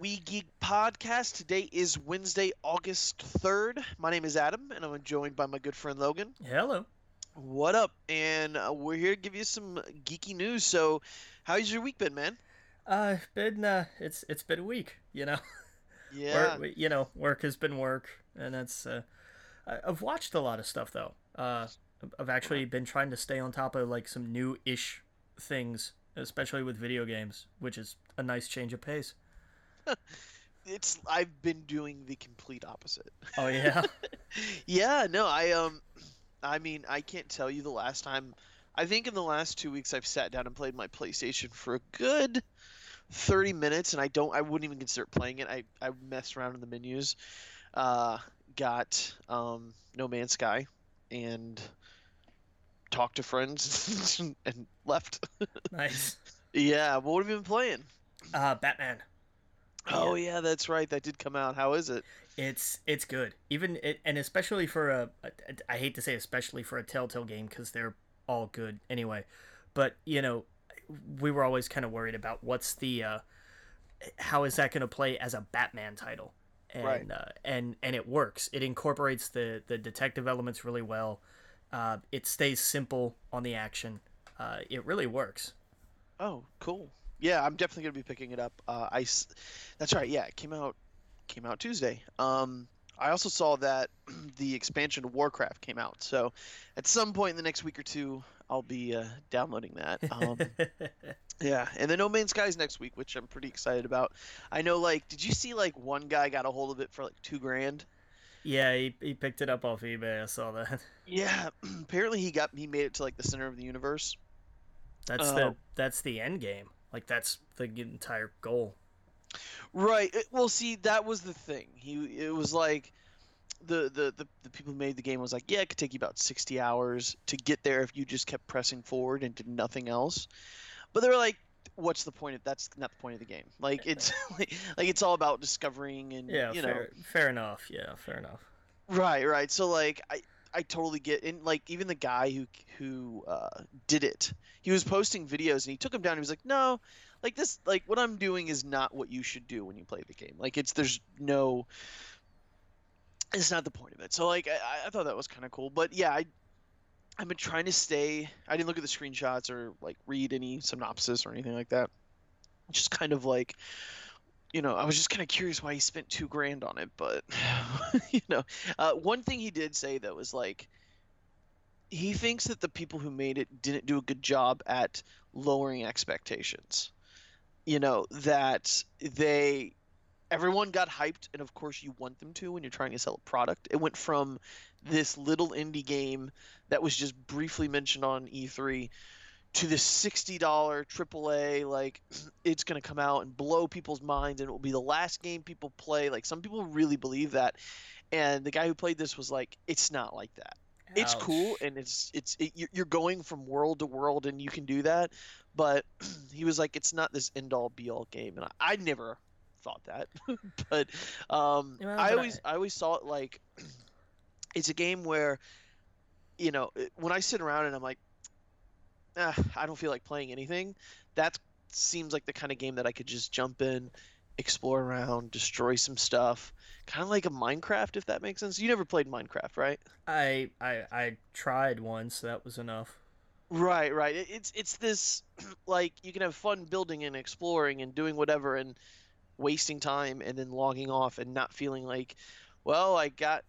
We Geek Podcast. Today is Wednesday, August 3rd. My name is Adam, and I'm joined by my good friend Logan. Hello. What up? And we're here to give you some geeky news. So, how's your week been, man? It's been a week, you know. Yeah. Work has been work, and that's. I've watched a lot of stuff though. I've actually been trying to stay on top of like some new-ish things, especially with video games, which is a nice change of pace. I've been doing the complete opposite. Oh yeah. Yeah, no, I mean, I can't tell you the last time. I think in the last 2 weeks I've sat down and played my PlayStation for a good 30 minutes, and I wouldn't even consider playing it. I messed around in the menus, got No Man's Sky, and talked to friends and left. Nice. Yeah, what have you been playing? Batman. Oh yeah, that's right. That did come out. How is it? It's good. And especially for I hate to say especially for a Telltale game because they're all good anyway. But we were always kind of worried about what's the how is that going to play as a Batman title? And, right. And it works. It incorporates the detective elements really well. It stays simple on the action. It really works. Oh, cool. Yeah, I'm definitely going to be picking it up. That's right, yeah, it came out Tuesday. I also saw that the expansion to Warcraft came out, so at some point in the next week or two, I'll be downloading that. Yeah, and then No Man's Sky is next week, which I'm pretty excited about. I know, like, did you see, like, one guy got a hold of it for, like, $2,000? Yeah, he picked it up off eBay, I saw that. Yeah, apparently he made it to, like, the center of the universe. That's the end game. Like, that's the entire goal. Right. Well, see, that was the thing. It was like the people who made the game was like, yeah, it could take you about 60 hours to get there if you just kept pressing forward and did nothing else. But they were like, what's the point of that's not the point of the game. Like, it's like it's all about discovering and, yeah, fair enough. Yeah, fair enough. Right. So, like, I totally get, and like even the guy who did it, he was posting videos and he took him down. And he was like, no, like this, like what I'm doing is not what you should do when you play the game. Like it's not the point of it. So like I thought that was kind of cool, but yeah, I've been trying to stay. I didn't look at the screenshots or like read any synopsis or anything like that. Just kind of like. I was just kind of curious why he spent $2,000 on it, but, one thing he did say, though, is, like, he thinks that the people who made it didn't do a good job at lowering expectations. That everyone got hyped, and, of course, you want them to when you're trying to sell a product. It went from this little indie game that was just briefly mentioned on E3 to this $60 AAA, like, it's going to come out and blow people's minds, and it will be the last game people play. Like, some people really believe that. And the guy who played this was like, it's not like that. Ouch. It's cool, and you're going from world to world, and you can do that. But he was like, it's not this end-all, be-all game. And I never thought that. But I always saw it like it's a game where, when I sit around and I'm like, I don't feel like playing anything. That seems like the kind of game that I could just jump in, explore around, destroy some stuff. Kind of like a Minecraft, if that makes sense. You never played Minecraft, right? I tried once. So that was enough. Right. It's this, like, you can have fun building and exploring and doing whatever and wasting time and then logging off and not feeling like, well, I got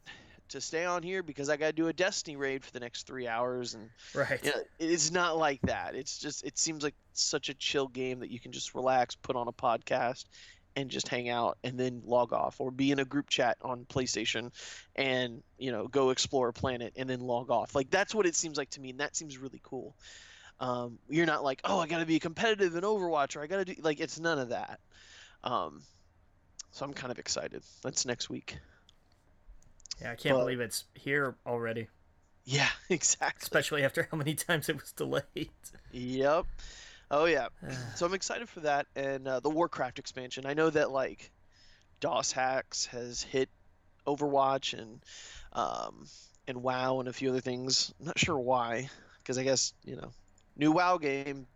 to stay on here because I got to do a Destiny raid for the next 3 hours. And right. It's not like that. It's just, it seems like such a chill game that you can just relax, put on a podcast and just hang out and then log off or be in a group chat on PlayStation and, go explore a planet and then log off. Like, that's what it seems like to me. And that seems really cool. You're not like, oh, I got to be competitive in Overwatch or I got to do like, it's none of that. So I'm kind of excited. That's next week. Yeah, I can't believe it's here already. Yeah, exactly. Especially after how many times it was delayed. Yep. Oh, yeah. So I'm excited for that and the Warcraft expansion. I know that, like, DOS hacks has hit Overwatch and WoW and a few other things. I'm not sure why, because I guess, new WoW game,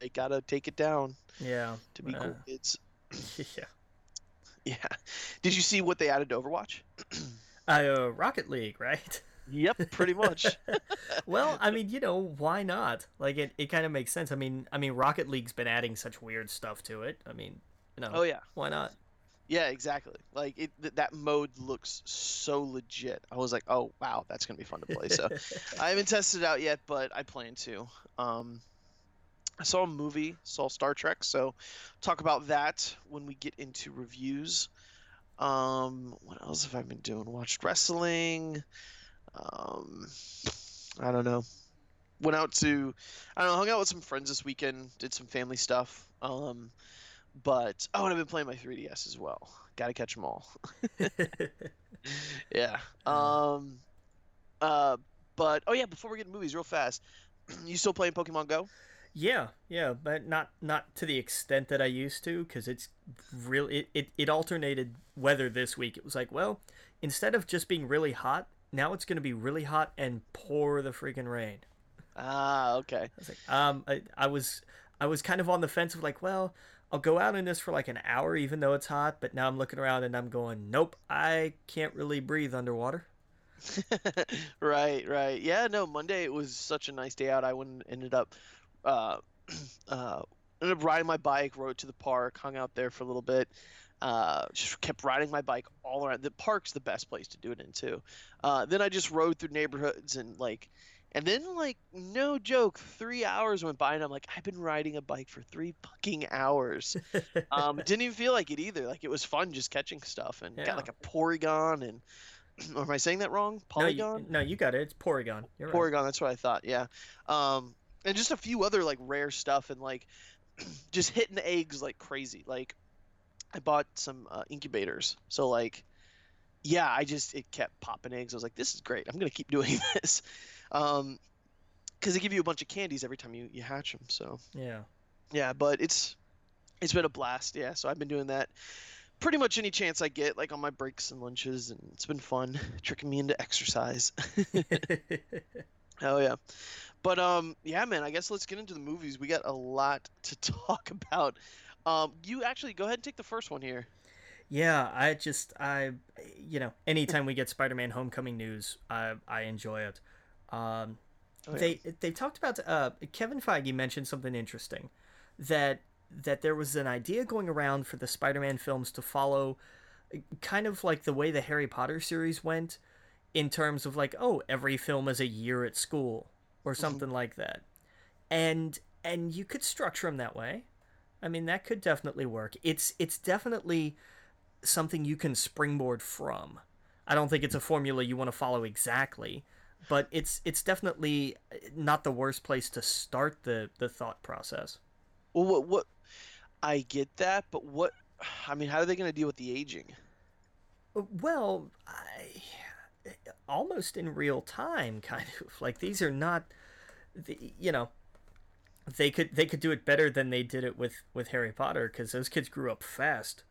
they got to take it down. Yeah. To be cool kids. Yeah. Yeah. Did you see what they added to Overwatch? Rocket League, right? Yep, pretty much. Well, I mean, you know, why not? Like, it kind of makes sense. I mean, Rocket League's been adding such weird stuff to it. I mean, you know. Oh, yeah. Why not? Yeah, exactly. Like, that mode looks so legit. I was like, oh, wow, that's going to be fun to play. So I haven't tested it out yet, but I plan to. I saw a movie, saw Star Trek, so talk about that when we get into reviews. What else have I been doing? Watched wrestling. I don't know. Hung out with some friends this weekend, did some family stuff. And I've been playing my 3DS as well. Gotta catch them all. Yeah. Before we get to movies, real fast, you still playing Pokemon Go? Yeah, but not to the extent that I used to, because it's really it alternated weather this week. It was like, well, instead of just being really hot, now it's going to be really hot and pour the freaking rain. Ah, okay. I was like, I was kind of on the fence of like, well, I'll go out in this for like an hour even though it's hot, but now I'm looking around and I'm going, nope, I can't really breathe underwater. Right. Yeah, no, Monday it was such a nice day out. I ended up riding my bike, rode to the park, hung out there for a little bit. Just kept riding my bike all around. The park's the best place to do it in too. Then I just rode through neighborhoods and then no joke, 3 hours went by and I'm like, I've been riding a bike for 3 fucking hours. Didn't even feel like it either. Like, it was fun just catching stuff and got like a Porygon and or am I saying that wrong? Polygon? No, you got it. It's Porygon. You're Porygon, right. That's what I thought. Yeah. And just a few other like rare stuff and like just hitting the eggs like crazy. Like, I bought some incubators. So like, yeah, it kept popping eggs. I was like, this is great. I'm going to keep doing this. Cause they give you a bunch of candies every time you hatch them. So yeah, but it's been a blast. Yeah. So I've been doing that pretty much any chance I get, like on my breaks and lunches, and it's been fun tricking me into exercise. Oh yeah. But, man, I guess let's get into the movies. We got a lot to talk about. You actually go ahead and take the first one here. Yeah, anytime we get Spider-Man Homecoming news, I enjoy it. They talked about, Kevin Feige mentioned something interesting, that there was an idea going around for the Spider-Man films to follow kind of like the way the Harry Potter series went, in terms of like, oh, every film is a year at school or something like that. And you could structure them that way. I mean, that could definitely work. It's definitely something you can springboard from. I don't think it's a formula you want to follow exactly, but it's definitely not the worst place to start the thought process. Well, what I get that, but how are they going to deal with the aging? Well, almost in real time, kind of. Like, these are not, They could do it better than they did it with Harry Potter, because those kids grew up fast.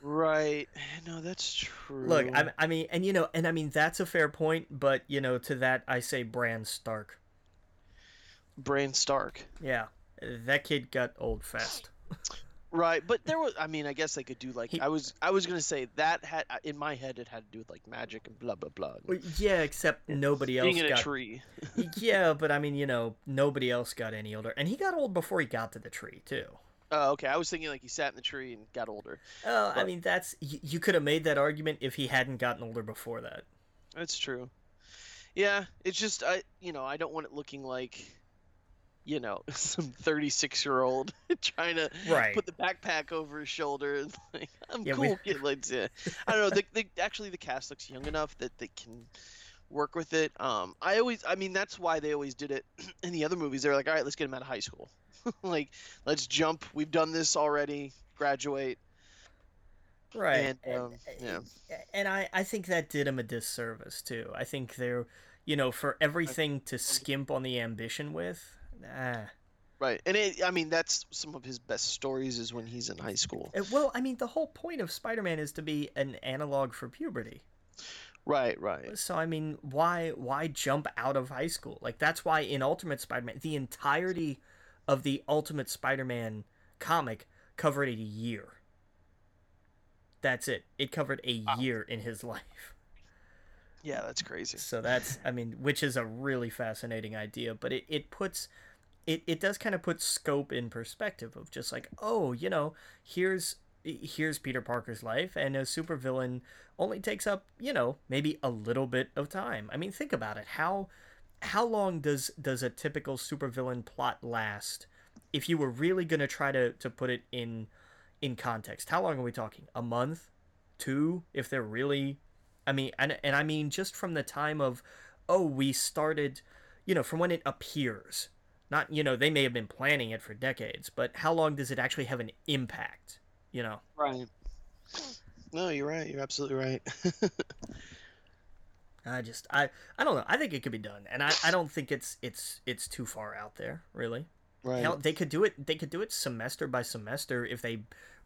Right. No, that's true. Look, I mean, that's a fair point, but, to that I say Bran Stark. Bran Stark. Yeah. That kid got old fast. Right, but there was, I guess they could do like, I was going to say that had, in my head, it had to do with like magic and blah, blah, blah. Yeah, except nobody else got. Being in a tree. Yeah, but nobody else got any older. And he got old before he got to the tree, too. Oh, okay. I was thinking like he sat in the tree and got older. Oh, but, you could have made that argument if he hadn't gotten older before that. That's true. Yeah, it's just, I don't want it looking like, some 36-year-old trying to put the backpack over his shoulder. And like, I'm cool. Kid. I don't know. The cast looks young enough that they can work with it. That's why they always did it in the other movies. They were like, all right, let's get him out of high school. Like, let's jump. We've done this already. Graduate. Right. And I think that did him a disservice, too. I think they're, for everything to skimp on the ambition with. Nah. Right. And that's some of his best stories is when he's in high school. Well, the whole point of Spider-Man is to be an analog for puberty. Right. So, why jump out of high school? Like, that's why in Ultimate Spider-Man, the entirety of the Ultimate Spider-Man comic covered a year. that's it. It covered a year in his life. Yeah, that's crazy. So that's, I mean, which is a really fascinating idea, but it puts, it does kind of put scope in perspective of just like, oh, you know, here's Peter Parker's life, and a supervillain only takes up, you know, maybe a little bit of time. I mean, think about it. How long does a typical supervillain plot last? If you were really going to try to put it in context, how long are we talking? A month? Two? If they're really... I mean, and I mean just from the time of, oh, we started, you know, from when it appears. Not, you know, they may have been planning it for decades, but how long does it actually have an impact, you know? Right. No, you're right. You're absolutely right. I don't know. I think it could be done, and I don't think it's too far out there, really. Right. Hell, they could do it semester by semester if they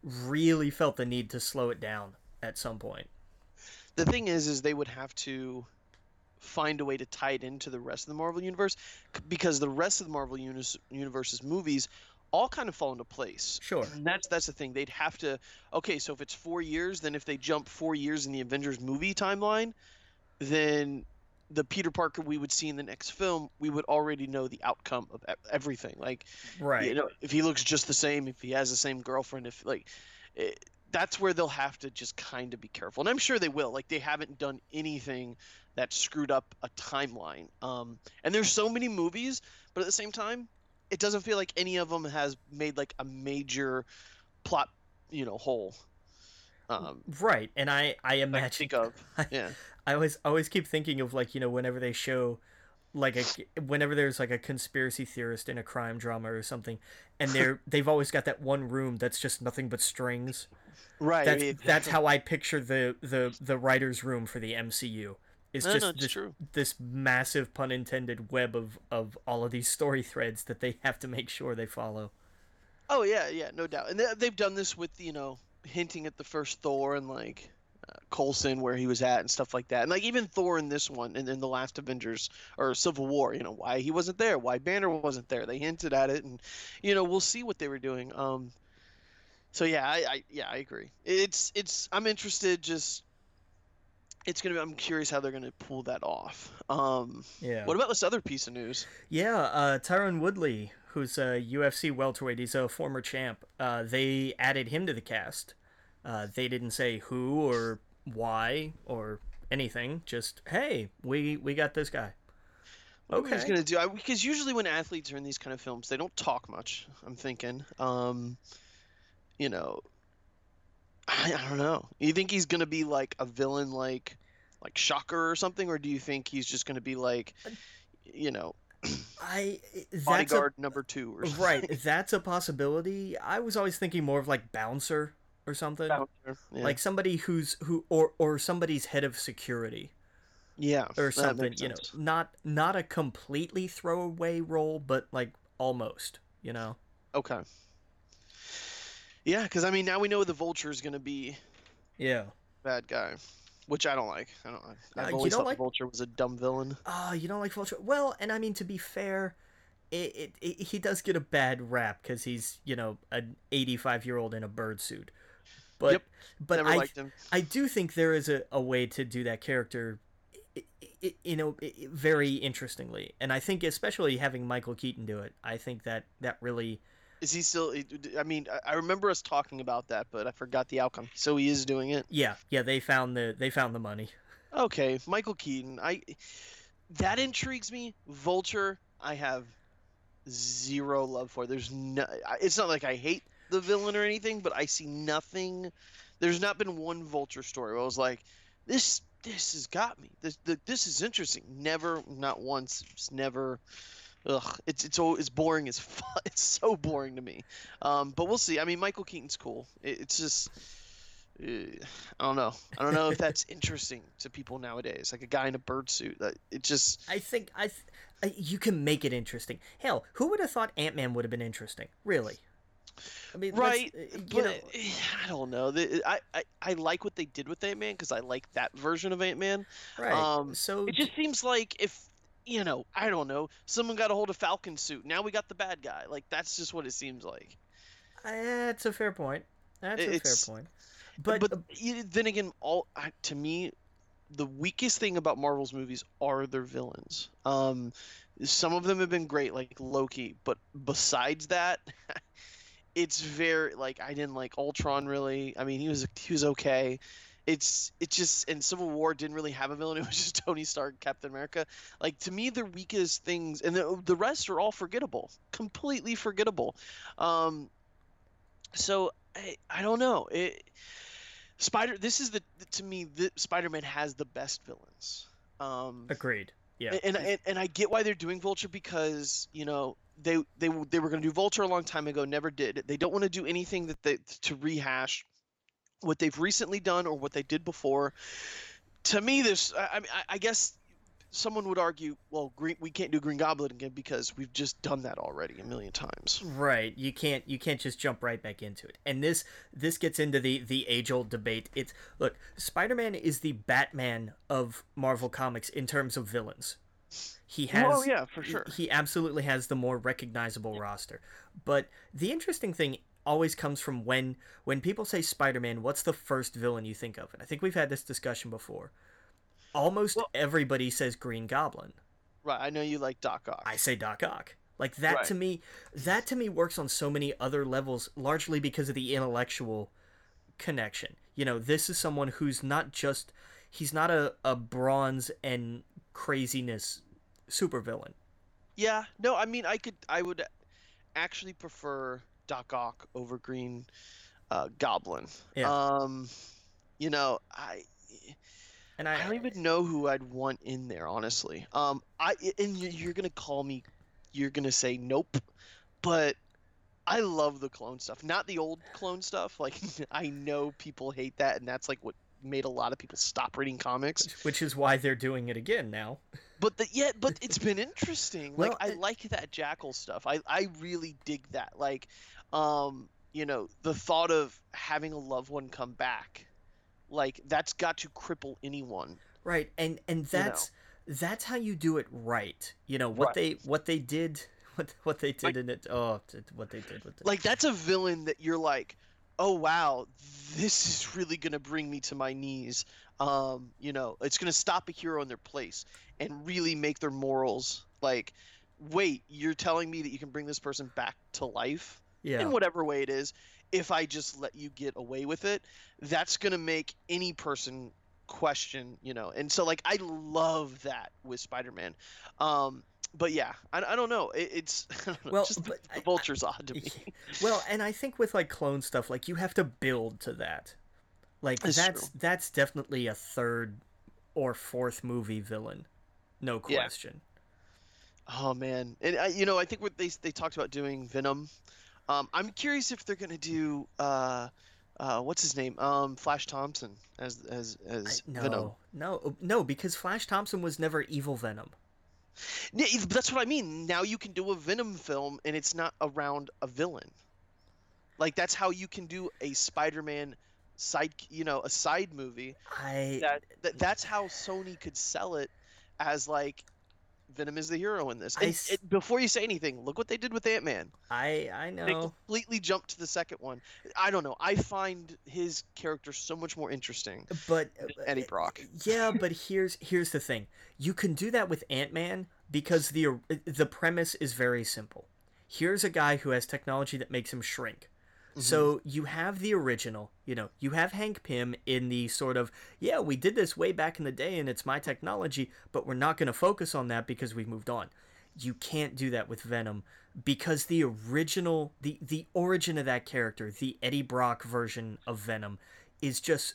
really felt the need to slow it down at some point. The thing is they would have to find a way to tie it into the rest of the Marvel Universe, because the rest of the Marvel Universe's movies all kind of fall into place. Sure. And that's the thing. They'd have to, okay, so if it's 4 years, then if they jump 4 years in the Avengers movie timeline, then the Peter Parker we would see in the next film, we would already know the outcome of everything. Like, right. You know, if he looks just the same, if he has the same girlfriend, if like... That's where they'll have to just kind of be careful. And I'm sure they will. Like, they haven't done anything that screwed up a timeline. And there's so many movies, but at the same time, it doesn't feel like any of them has made, like, a major plot, you know, hole. Right. And I imagine... I always keep thinking of, like, you know, whenever they show... whenever there's like a conspiracy theorist in a crime drama or something, and they've always got that one room that's just nothing but strings. Right. That's how I picture the writer's room for the MCU. It's just this massive, pun intended, web of all of these story threads that they have to make sure they follow. Oh yeah, no doubt. And they've done this with, you know, hinting at the first Thor and like Coulson, where he was at and stuff like that, and like even Thor in this one, and then the last Avengers or Civil War, you know, why he wasn't there, why Banner wasn't there. They hinted at it, and you know, we'll see what they were doing. So yeah, I agree. It's I'm interested. Just I'm curious how they're gonna pull that off. Yeah. What about this other piece of news? Yeah, Tyron Woodley, who's a UFC welterweight, he's a former champ. They added him to the cast. They didn't say who or why or anything. Just, hey, we got this guy. Okay. What I was gonna do, because usually when athletes are in these kind of films, they don't talk much. I'm thinking, you know, I don't know. You think he's gonna be like a villain, like Shocker or something, or do you think he's just gonna be like, you know? Bodyguard number 2 or something. Right, that's a possibility. I was always thinking more of like Bouncer. Or something. Yeah. Like somebody who's somebody's head of security. Yeah. Or something, you know, not a completely throwaway role, but like almost, you know. Okay. Yeah, cuz I mean now we know the Vulture is going to be bad guy, which I don't like. I've always thought Vulture was a dumb villain. You don't like Vulture? Well, and I mean, to be fair, he does get a bad rap cuz he's, you know, an 85-year-old in a bird suit. But, yep. But never liked him. I do think there is a way to do that character, you know, very interestingly. And I think especially having Michael Keaton do it, I think that really... Is he still... I mean, I remember us talking about that, but I forgot the outcome. So he is doing it? Yeah, they found the money. Okay, Michael Keaton. That intrigues me. Vulture, I have zero love for. It's not like I hate the villain or anything, but I see nothing. There's not been one Vulture story where I was like, this has got me, this is interesting. Never, not once. It's never. Ugh, it's boring as fuck. It's so boring to me. But we'll see. I mean, Michael Keaton's cool. It's just I don't know if that's interesting to people nowadays, like a guy in a bird suit. It just, I think you can make it interesting. Hell, who would have thought Ant-Man would have been interesting, really? I mean, right, but know. I don't know. I like what they did with Ant-Man because I like that version of Ant-Man. Right. So it just seems like if, you know, I don't know, someone got a hold of Falcon's suit. Now we got the bad guy. Like, that's just what it seems like. That's a fair point. But then again, to me, the weakest thing about Marvel's movies are their villains. Some of them have been great, like Loki, but besides that, it's very like I didn't like Ultron really. I mean, he was okay. It's just, and Civil War didn't really have a villain. It was just Tony Stark, Captain America. Like, to me, the weakest things, and the rest are all forgettable, completely forgettable. So I don't know. Spider-Man has the best villains. Agreed. Yeah. And I get why they're doing Vulture, because you know they were going to do Vulture a long time ago, never did. They don't want to do anything to rehash what they've recently done or what they did before. To me, I guess someone would argue, well, we can't do Green Goblin again because we've just done that already a million times. Right. You can't just jump right back into it. And this gets into the age-old debate. It's, look, Spider-Man is the Batman of Marvel Comics in terms of villains. He has, well, yeah, for sure. He absolutely has the more recognizable roster. But the interesting thing always comes from when people say Spider-Man, what's the first villain you think of? And I think we've had this discussion before. Almost everybody says Green Goblin. Right, I know you like Doc Ock. I say Doc Ock. Like that, right. to me works on so many other levels, largely because of the intellectual connection. You know, this is someone who's not just, he's not a bronze and craziness supervillain. Yeah, no, I mean, I would actually prefer Doc Ock over Green Goblin. Yeah. You know, I don't even know who I'd want in there, honestly. You're gonna call me, you're gonna say nope, but I love the clone stuff, not the old clone stuff. Like, I know people hate that, and that's like what made a lot of people stop reading comics, which is why they're doing it again now. But it's been interesting. Well, like I like that Jackal stuff. I really dig that. Like, you know, the thought of having a loved one come back, like that's got to cripple anyone, right? And that's how you do it right. You know what, right. What they did like, in it. Oh, what they did with it. Like that's a villain that you're like, oh wow, this is really gonna bring me to my knees. You know, it's gonna stop a hero in their place and really make their morals like, wait, you're telling me that you can bring this person back to life? Yeah. In whatever way it is, if I just let you get away with it, that's gonna make any person question, you know. And so like I love that with Spider-Man. But yeah, I don't know. The Vulture's odd to me. Well, and I think with like clone stuff, like you have to build to that. Like that's definitely a third or fourth movie villain, no question. Yeah. Oh man, and you know, I think what they talked about doing Venom. I'm curious if they're gonna do what's his name? Flash Thompson as Venom. No, because Flash Thompson was never evil Venom. That's what I mean. Now you can do a Venom film and it's not around a villain. Like that's how you can do a Spider-Man a side movie. That's how Sony could sell it as like Venom is the hero in this. And before you say anything, look what they did with Ant-Man. I know. They completely jumped to the second one. I don't know. I find his character so much more interesting than Eddie Brock. Yeah, but here's the thing. You can do that with Ant-Man because the premise is very simple. Here's a guy who has technology that makes him shrink. Mm-hmm. So you have the original, you know, you have Hank Pym in the sort of, yeah, we did this way back in the day and it's my technology, but we're not going to focus on that because we've moved on. You can't do that with Venom because the original, the origin of that character, the Eddie Brock version of Venom is just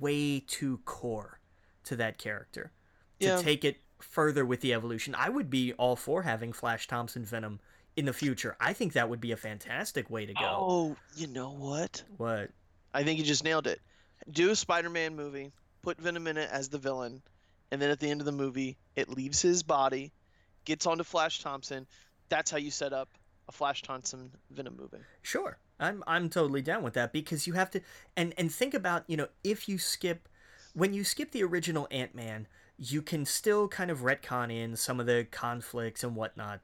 way too core to that character to take it further with the evolution. I would be all for having Flash Thompson Venom in the future. I think that would be a fantastic way to go. Oh, you know what? What? I think you just nailed it. Do a Spider-Man movie, put Venom in it as the villain, and then at the end of the movie, it leaves his body, gets onto Flash Thompson. That's how you set up a Flash Thompson Venom movie. Sure. I'm totally down with that because you have to and think about, you know, if you skip the original Ant-Man, you can still kind of retcon in some of the conflicts and whatnot,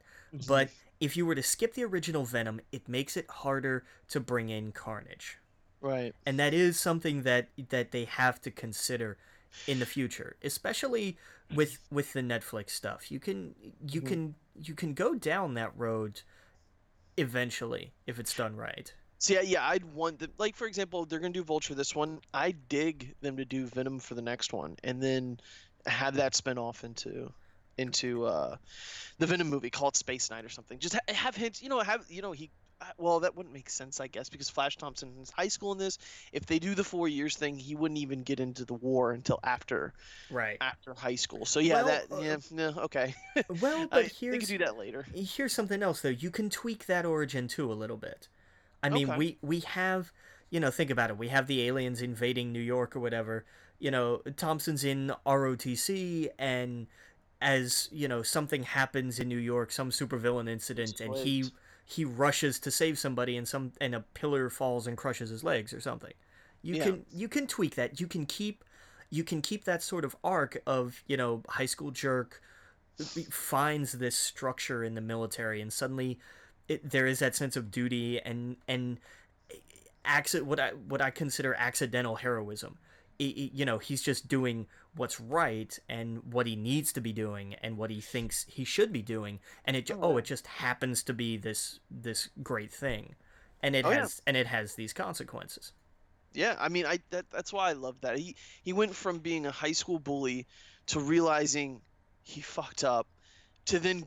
but if you were to skip the original Venom, it makes it harder to bring in Carnage. Right. And that is something that they have to consider in the future, especially with the Netflix stuff. You can go down that road eventually if it's done right. See, yeah, I'd want them, like, for example, they're going to do Vulture this one. I dig them to do Venom for the next one, and then have that spin off into the Venom movie, called Space Knight or something. Just have hints, he. Well, that wouldn't make sense, I guess, because Flash Thompson is high school in this. If they do the 4 years thing, he wouldn't even get into the war until after high school. So yeah, okay. Well, but they could do that later. Here's something else though. You can tweak that origin too a little bit. I mean, we have, think about it. We have the aliens invading New York or whatever. Thompson's in ROTC, and as something happens in New York, some supervillain incident, and he rushes to save somebody, and a pillar falls and crushes his legs or something. You can tweak that. You can keep that sort of arc of, high school jerk finds this structure in the military, and suddenly there is that sense of duty and what I consider accidental heroism. He's just doing what's right and what he needs to be doing and what he thinks he should be doing, and it just happens to be this great thing, and it has these consequences. Yeah, I mean, that's why I love that he went from being a high school bully to realizing he fucked up, to then.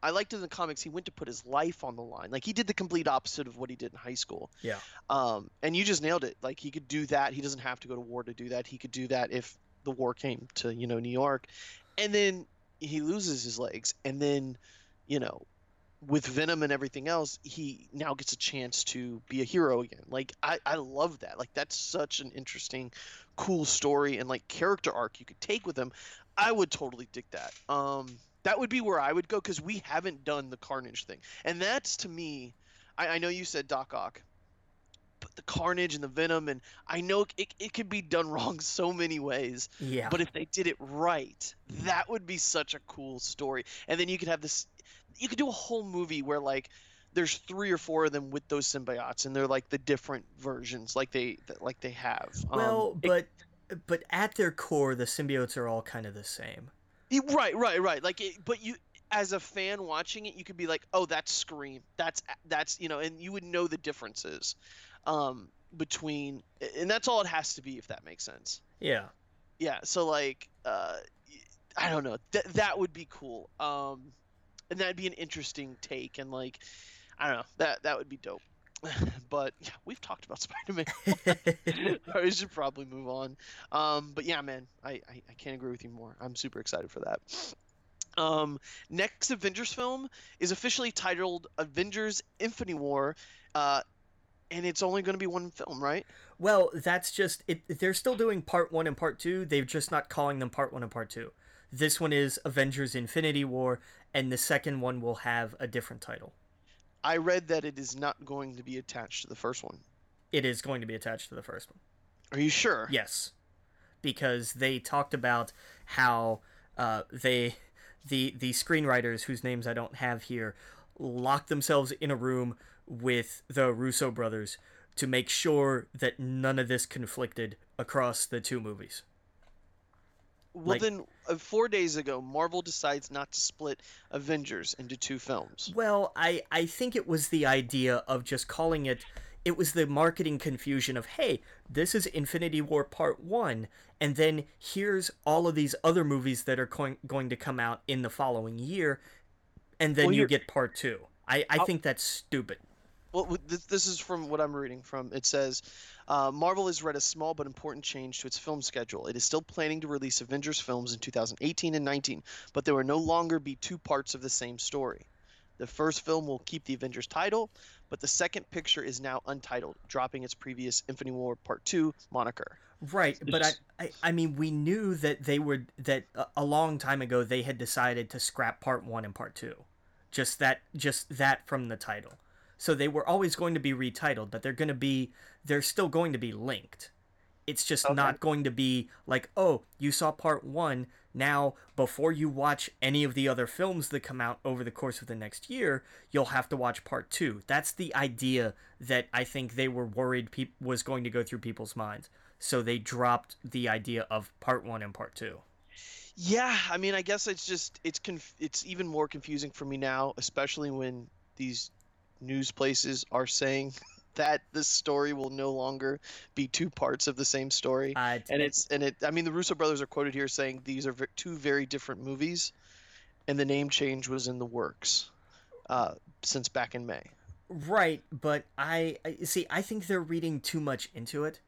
I liked in the comics he went to put his life on the line. Like, he did the complete opposite of what he did in high school. Yeah. And you just nailed it. Like, he could do that. He doesn't have to go to war to do that. He could do that if the war came to, New York. And then he loses his legs. And then, with Venom and everything else, he now gets a chance to be a hero again. Like, I love that. Like, that's such an interesting, cool story and, like, character arc you could take with him. I would totally dig that. That would be where I would go, because we haven't done the Carnage thing. And that's, to me, I know you said Doc Ock, but the Carnage and the Venom, and I know it could be done wrong so many ways. Yeah. But if they did it right, that would be such a cool story. And then you could have this – you could do a whole movie where, like, there's 3 or 4 of them with those symbiotes, and they're, like, the different versions like they have. Well, but at their core, the symbiotes are all kind of the same. Right. Like, but you, as a fan watching it, you could be like, "Oh, that's Scream. That's and you would know the differences between, and that's all it has to be, if that makes sense. Yeah. So, like, I don't know. That would be cool, and that'd be an interesting take. And, like, I don't know. That would be dope. But yeah, we've talked about Spider-Man. We should probably move on. But yeah, man, I can't agree with you more. I'm super excited for that. Next Avengers film is officially titled Avengers Infinity War, and it's only going to be one film, right? Well, that's just it. They're still doing part 1 and part 2. They're just not calling them part 1 and part 2. This one is Avengers Infinity War, and the second one will have a different title. I read that it is not going to be attached to the first one. It is going to be attached to the first one. Are you sure? Yes, because they talked about how the screenwriters, whose names I don't have here, locked themselves in a room with the Russo brothers to make sure that none of this conflicted across the two movies. Well, like, then 4 days ago, Marvel decides not to split Avengers into 2 films. Well, I think it was the idea of just calling it... It was the marketing confusion of, hey, this is Infinity War Part 1, and then here's all of these other movies that are going to come out in the following year, and then you get Part 2. I think that's stupid. Well, this is from what I'm reading from. It says, Marvel has read a small but important change to its film schedule. It is still planning to release Avengers films in 2018 and 19, but there will no longer be 2 parts of the same story. The first film will keep the Avengers title, but the second picture is now untitled, dropping its previous Infinity War Part 2 moniker. Right, but I mean, we knew that a long time ago they had decided to scrap Part 1 and Part 2. Just that from the title. So they were always going to be retitled, but they're still going to be linked. It's just not going to be like, oh, you saw part one. Now, before you watch any of the other films that come out over the course of the next year, you'll have to watch part two. That's the idea that I think they were worried was going to go through people's minds. So they dropped the idea of part one and part two. Yeah, I mean, I guess it's just it's even more confusing for me now, especially when these news places are saying that this story will no longer be two parts of the same story. I mean, the Russo brothers are quoted here saying these are two very different movies, and the name change was in the works since back in May. Right, but I think they're reading too much into it.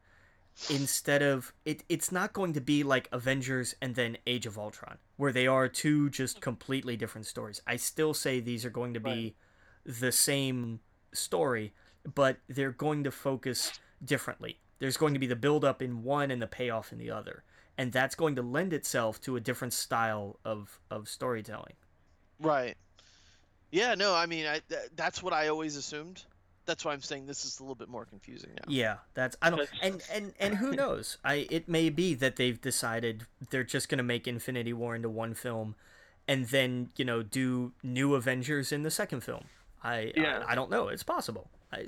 Instead of it's not going to be like Avengers and then Age of Ultron, where they are two just completely different stories. I still say these are going to be the same story, but they're going to focus differently. There's going to be the build-up in one and the payoff in the other, and that's going to lend itself to a different style of storytelling. Right. Yeah, no, I mean, that's what I always assumed. That's why I'm saying this is a little bit more confusing now. Yeah, and who knows? It may be that they've decided they're just going to make Infinity War into one film, and then do New Avengers in the second film. I don't know. It's possible. I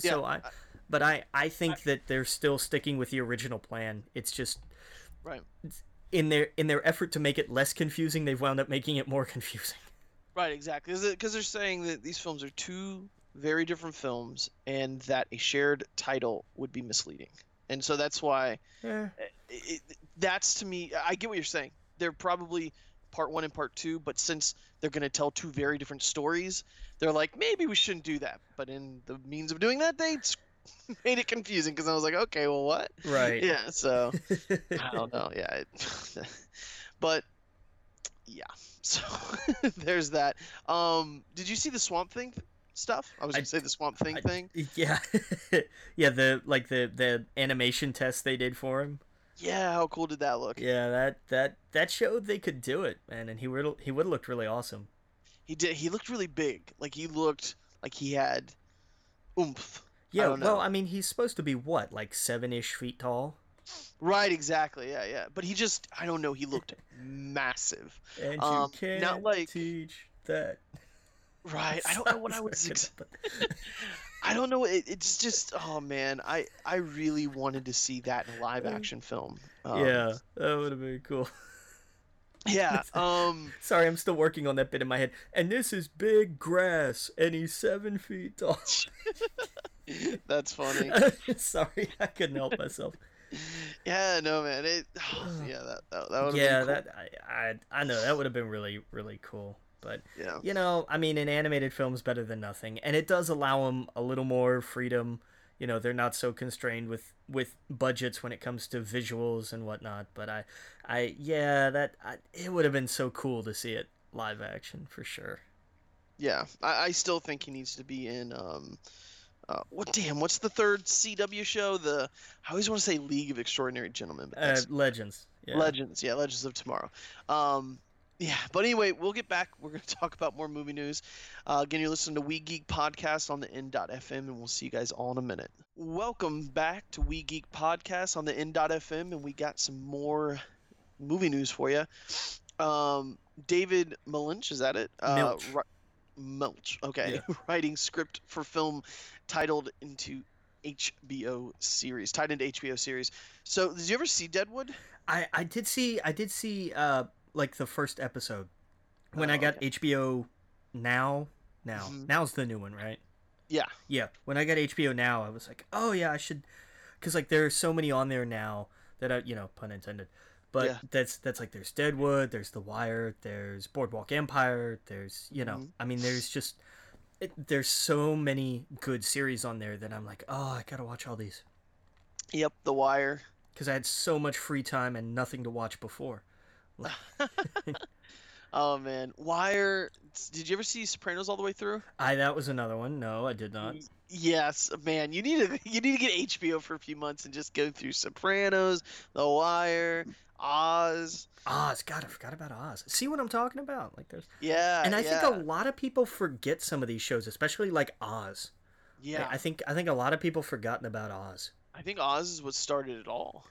think that they're still sticking with the original plan. It's just right in their effort to make it less confusing, they've wound up making it more confusing. Right, exactly, because they're saying that these films are two very different films, and that a shared title would be misleading. And so that's why that's, to me, I get what you're saying. They're probably part one and part two, but since they're going to tell two very different stories, they're like, maybe we shouldn't do that. But in the means of doing that, they made it confusing, because I was like, okay, well, what? Right. Yeah, so I don't know. Yeah. But yeah, so there's that. Did you see the Swamp Thing stuff? I was gonna say the Swamp Thing thing. Yeah. Yeah, the animation test they did for him. Yeah, how cool did that look? Yeah, that showed they could do it, man, and he would have looked really awesome. He did. He looked really big. Like, he looked like he had oomph. Yeah, well, I mean, he's supposed to be what, like 7-ish feet tall? Right, exactly. Yeah. But he just, I don't know, he looked massive. And you can't teach that. Right, I don't know what I would I don't know. It's just, oh man, I really wanted to see that in a live action film. Yeah, that would have been cool. Yeah. Sorry, I'm still working on that bit in my head. And this is Big Grass, and he's 7 feet tall. That's funny. Sorry, I couldn't help myself. Yeah, no man. That would have been cool. I know that would have been really, really cool. But, I mean, an animated film's better than nothing. And it does allow them a little more freedom. You know, they're not so constrained with budgets when it comes to visuals and whatnot. But it would have been so cool to see it live action for sure. Yeah, I still think he needs to be in, what's the third CW show? I always want to say League of Extraordinary Gentlemen. Legends. Yeah. Legends of Tomorrow. Yeah, but anyway, we'll get back. We're going to talk about more movie news. Again, you're listening to We Geek Podcast on the N.FM, and we'll see you guys all in a minute. Welcome back to We Geek Podcast on the N.FM, and we got some more movie news for you. David Milch, is that it? Milch. Milch, okay. Yeah. Writing script for film tied into HBO series. So, did you ever see Deadwood? I did see. Like the first episode when I got HBO now mm-hmm. Now's the new one, right? Yeah when I got HBO Now, I was like, oh yeah, I should, because like there are so many on there now that I, pun intended, but that's like there's Deadwood, there's The Wire, there's Boardwalk Empire, there's mm-hmm. I mean, there's just there's so many good series on there that I'm like, oh, I gotta watch all these. Yep, The Wire, because I had so much free time and nothing to watch before. Oh man, Wire. Did you ever see Sopranos all the way through? That was another one. No, I did not. Yes, man, you need to get HBO for a few months and just go through Sopranos, The Wire, Oz. God, I forgot about Oz. See what I'm talking about? Like there's and I think a lot of people forget some of these shows, especially like Oz. Yeah, I think a lot of people forgotten about Oz. I think Oz is what started it all.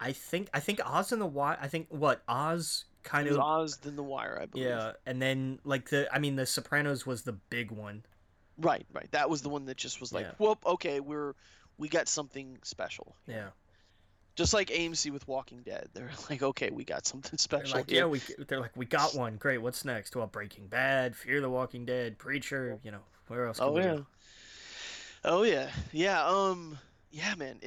I think Oz and the Wire. I think what Oz kind of Oz then the Wire. I believe. Yeah, and then like the Sopranos was the big one. Right. That was the one that just was like, whoop. Okay, we got something special. Here. Yeah. Just like AMC with Walking Dead, they're like, okay, we got something special. Like, yeah, we got one. Great. What's next? Well, Breaking Bad, Fear the Walking Dead, Preacher. You know, where else? Can we go? Oh yeah, yeah. Yeah, man.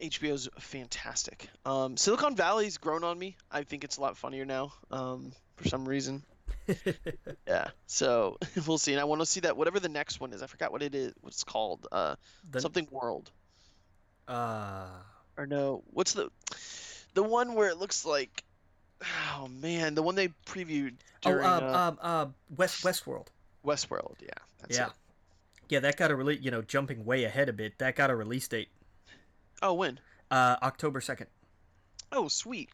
HBO's fantastic. Silicon Valley's grown on me. I think it's a lot funnier now. For some reason. Yeah. So we'll see, and I want to see that whatever the next one is. I forgot what it is. What it's called? Something World. Or no, what's the one where it looks like? Oh man, the one they previewed. Westworld. Westworld, yeah. That's it. Yeah, that got a release. You know, jumping way ahead a bit, that got a release date. Oh, when? October 2nd. Oh, sweet.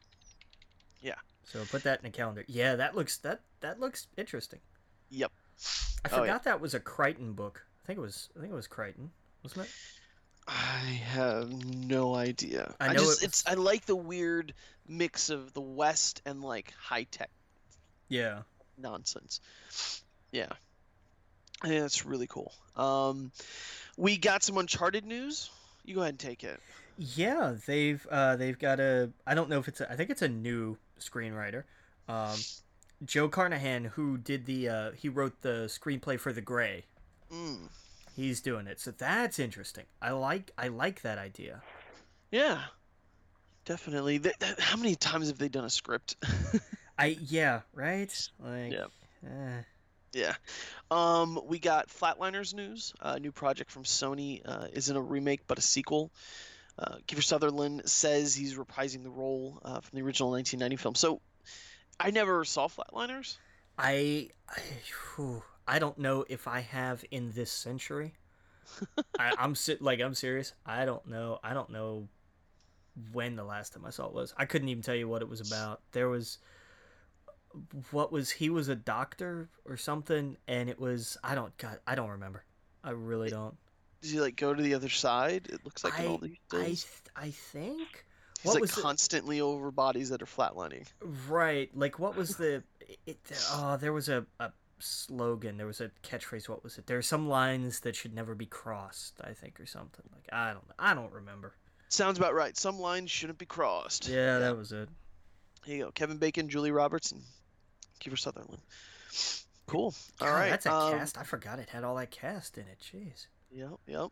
Yeah. So put that in the calendar. Yeah, that looks interesting. Yep. I forgot that was a Crichton book. I think it was Crichton, wasn't it? I have no idea. I like the weird mix of the West and like high tech. Yeah. Nonsense. Yeah. Yeah, that's really cool. We got some Uncharted news. You go ahead and take it. Yeah, they've got a. I don't know if it's. I think it's a new screenwriter, Joe Carnahan, who did the. He wrote the screenplay for The Grey. Mm. He's doing it, so that's interesting. I like that idea. Yeah, definitely. How many times have they done a script? Yeah. We got Flatliners news. A new project from Sony isn't a remake but a sequel. Kiefer Sutherland says he's reprising the role from the original 1990 film. So, I never saw Flatliners. I don't know if I have in this century. I'm serious. I don't know when the last time I saw it was. I couldn't even tell you what it was about. There was he was a doctor or something, and it was I don't remember. I really don't. Did he like go to the other side? It looks like in all these days. I think he's like constantly over bodies that are flatlining. Right. Like what was there was a slogan, there was a catchphrase. What was it? There are some lines that should never be crossed, I think, or something. Like I don't remember. Sounds about right. Some lines shouldn't be crossed. Yeah, that was it. Here you go. Kevin Bacon, Julie Roberts, and Kiefer Sutherland. Cool. All right. That's a cast. I forgot it had all that cast in it. Jeez. Yep.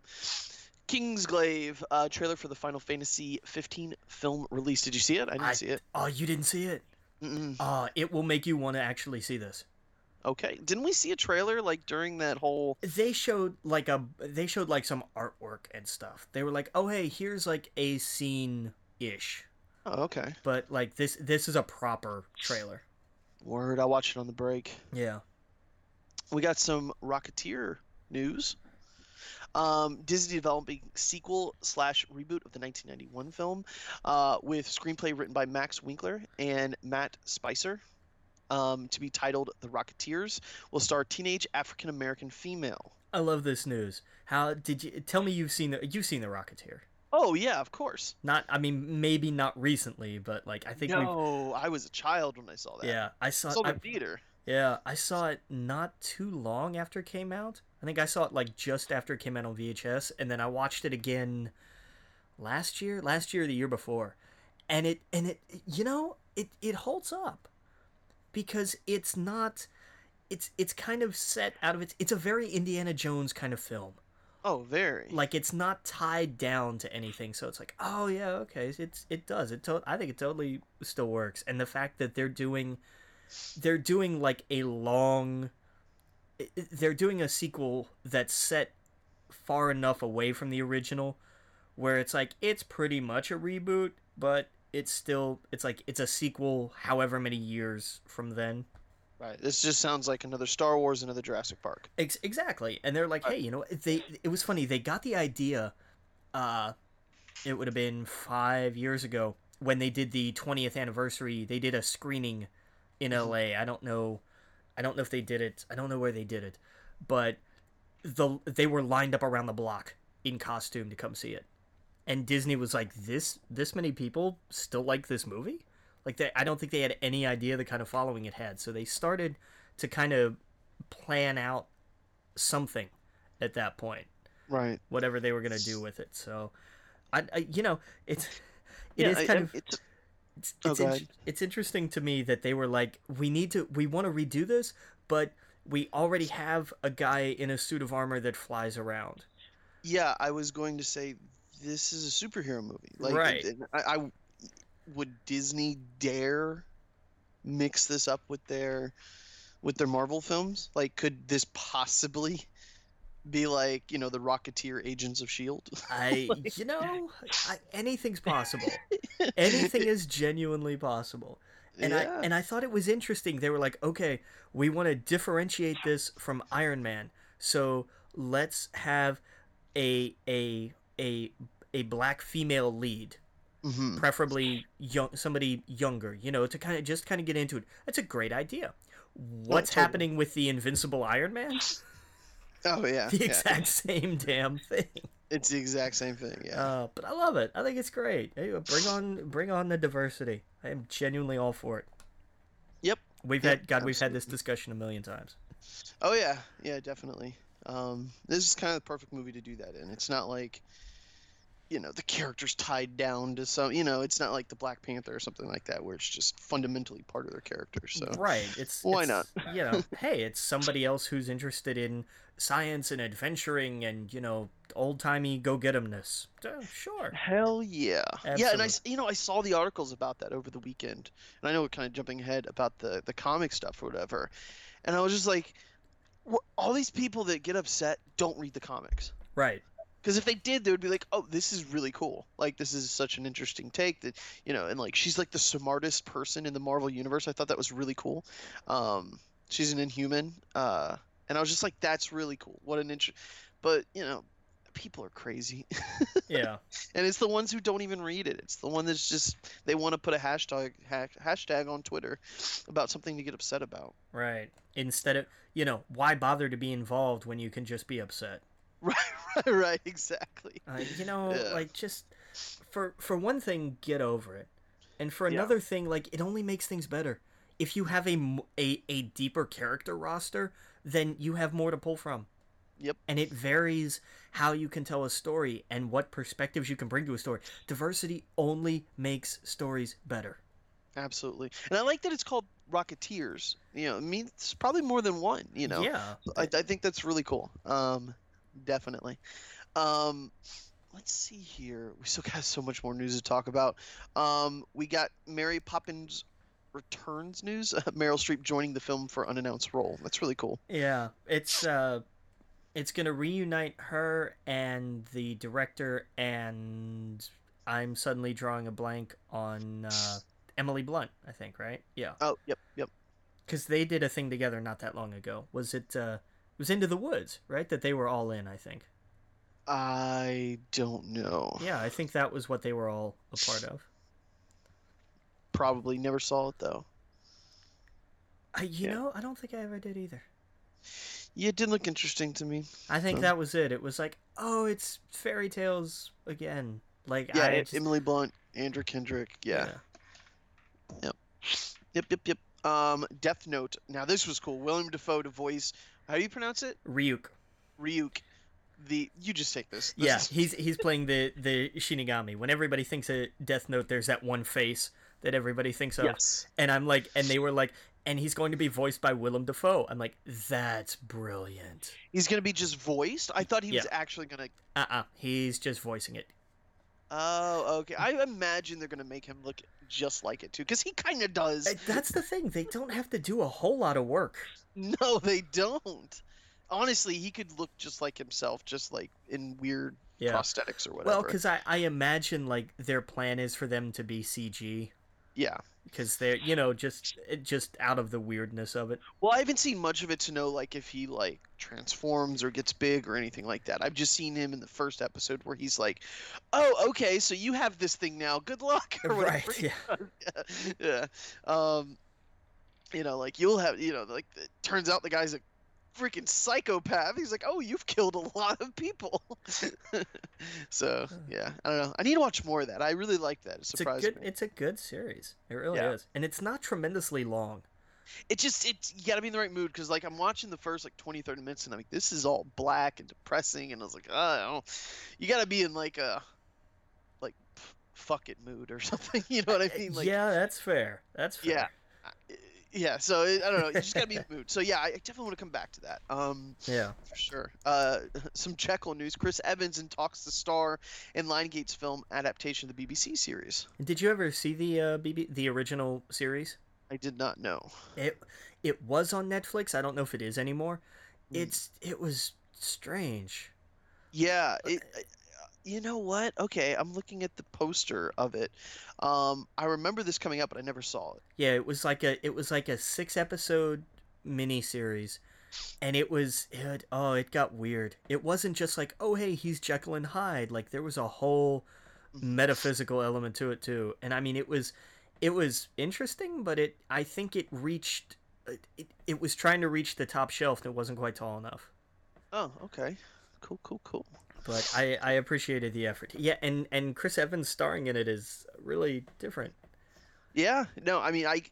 Kingsglaive, trailer for the Final Fantasy 15 film release. Did you see it? I didn't see it. Oh, you didn't see it? Mm-mm. It will make you want to actually see this. Okay. Didn't we see a trailer like during that whole? They showed like some artwork and stuff. They were like, "Oh hey, here's like a scene ish." Oh, okay. But like this is a proper trailer. Word, I watched it on the break. Yeah. We got some Rocketeer news. Disney developing sequel/reboot of the 1991 film, with screenplay written by Max Winkler and Matt Spicer. To be titled The Rocketeers, will star teenage African-American female. I love this news. How did you tell me you've seen the Rocketeer? Oh yeah, of course. Maybe not recently, but like I think. No, I was a child when I saw that. Yeah, I saw it in theater. Yeah, I saw it not too long after it came out. I think I saw it like just after it came out on VHS, and then I watched it again last year, or the year before, and it holds up. Because it's not, it's kind of set out of it's a very Indiana Jones kind of film. Oh, very. Like it's not tied down to anything, so it's like, oh yeah, okay, it does. I think it totally still works, and the fact that they're doing like a sequel that's set far enough away from the original, where it's like it's pretty much a reboot, but. It's a sequel however many years from then. Right. This just sounds like another Star Wars, another Jurassic Park. Exactly. And they're like, hey, you know, it was funny. They got the idea, it would have been 5 years ago when they did the 20th anniversary. They did a screening in L.A. I don't know if they did it. I don't know where they did it. But they were lined up around the block in costume to come see it. and Disney was like, this many people still like this movie? Like, I don't think they had any idea the kind of following it had. So they started to kind of plan out something at that point. Right. Whatever they were going to do with it. So, I you know, it's interesting to me that they were like, we want to redo this, but we already have a guy in a suit of armor that flies around. Yeah, I was going to say, this is a superhero movie. Like, right. I would Disney dare mix this up with their Marvel films? Like, could this possibly be like, you know, the Rocketeer, Agents of S.H.I.E.L.D.? Anything's possible. Anything is genuinely possible. And yeah. I thought it was interesting. They were like, okay, we want to differentiate this from Iron Man, so let's have a black female lead, mm-hmm. preferably somebody younger, you know, to kind of get into it. That's a great idea. What's happening with the Invincible Iron Man? Oh yeah, the exact same damn thing. It's the exact same thing, yeah. But I love it. I think it's great. Hey, bring on the diversity. I am genuinely all for it. Yep. We've had this discussion a million times. Oh yeah, yeah, definitely. This is kind of the perfect movie to do that in. It's not like, you know, the character's tied down to some, you know, it's not like the Black Panther or something like that where it's just fundamentally part of their character. So right, why not? You know, hey, it's somebody else who's interested in science and adventuring and, you know, old-timey go-get-'emness. Sure. Hell yeah. Absolutely. Yeah, and I saw the articles about that over the weekend. And I know we're kind of jumping ahead about the comic stuff or whatever. And I was just like, all these people that get upset don't read the comics. Right. Because if they did, they would be like, oh, this is really cool. Like, this is such an interesting take that, you know, and like, she's like the smartest person in the Marvel Universe. I thought that was really cool. She's an Inhuman. And I was just like, that's really cool. What an interest. But, you know, people are crazy. Yeah. And it's the ones who don't even read it. It's the one that's just, they want to put a hashtag on Twitter about something to get upset about. Right. Instead of, you know, why bother to be involved when you can just be upset? Right, exactly. You know, yeah. Like, just for one thing, get over it, and for another thing, like, it only makes things better. If you have a deeper character roster, then you have more to pull from. Yep. And it varies how you can tell a story and what perspectives you can bring to a story. Diversity only makes stories better. Absolutely. And I like that it's called Rocketeers. You know, I mean, it's probably more than one. You know. Yeah. I think that's really cool. Definitely. Let's see here. We still got so much more news to talk about. We got Mary Poppins Returns news. Meryl Streep joining the film for unannounced role. That's really cool. Yeah, it's gonna reunite her and the director and I'm suddenly drawing a blank on Emily Blunt. I think, right? Yeah. Oh, yep. Because they did a thing together not that long ago. Was it? It was Into the Woods, right? That they were all in, I think. I don't know. Yeah, I think that was what they were all a part of. Probably never saw it, though. You know, I don't think I ever did either. Yeah, it didn't look interesting to me. I think that was it. It was like, oh, it's fairy tales again. Like, yeah, Emily Blunt, Andrew Kendrick, yeah. Yep. Death Note. Now this was cool. Willem Dafoe to voice. How do you pronounce it? Ryuk. You just take this. He's playing the Shinigami. When everybody thinks of Death Note, there's that one face that everybody thinks of. Yes. And I'm like, and they were like, and he's going to be voiced by Willem Dafoe. I'm like, that's brilliant. He's going to be just voiced? I thought he was actually going to. He's just voicing it. Oh, okay. I imagine they're going to make him look just like it, too, because he kind of does. That's the thing. They don't have to do a whole lot of work. No, they don't. Honestly, he could look just like himself, just like in weird prosthetics or whatever. Well, because I imagine, like, their plan is for them to be CG. Yeah. Because they're, you know, just out of the weirdness of it. Well, I haven't seen much of it to know, like, if he, like, transforms or gets big or anything like that. I've just seen him in the first episode where he's like, oh, okay, so you have this thing now. Good luck. Or whatever. Right, yeah. You know, like, you'll have, you know, like, it turns out the guy's a freaking psychopath. He's like, oh, you've killed a lot of people. So yeah, I don't know. I need to watch more of that. I really liked that. It surprised me. It's a good series. It really is, and it's not tremendously long. It just, you gotta be in the right mood, because like I'm watching the first like 20-30 minutes and I'm like, this is all black and depressing, and I was like, oh, you gotta be in like a like fuck it mood or something. You know what I mean? Like, yeah, that's fair. That's fair. Yeah. Yeah, so I don't know. You just gotta be in the mood. So yeah, I definitely want to come back to that. Yeah, for sure. Some Jekyll news: Chris Evans and talks the star in Lionsgate's film adaptation of the BBC series. Did you ever see the original series? I did not know. It was on Netflix. I don't know if it is anymore. It was strange. Yeah. You know what? Okay, I'm looking at the poster of it. I remember this coming up, but I never saw it. Yeah, it was like a 6-episode miniseries, and it got weird. It wasn't just like, oh hey, he's Jekyll and Hyde. Like there was a whole metaphysical element to it too. And I mean, it was interesting, but I think it was trying to reach the top shelf, and it wasn't quite tall enough. Oh, okay. Cool. But I appreciated the effort. Yeah, and Chris Evans starring in it is really different. Yeah, no, I mean, I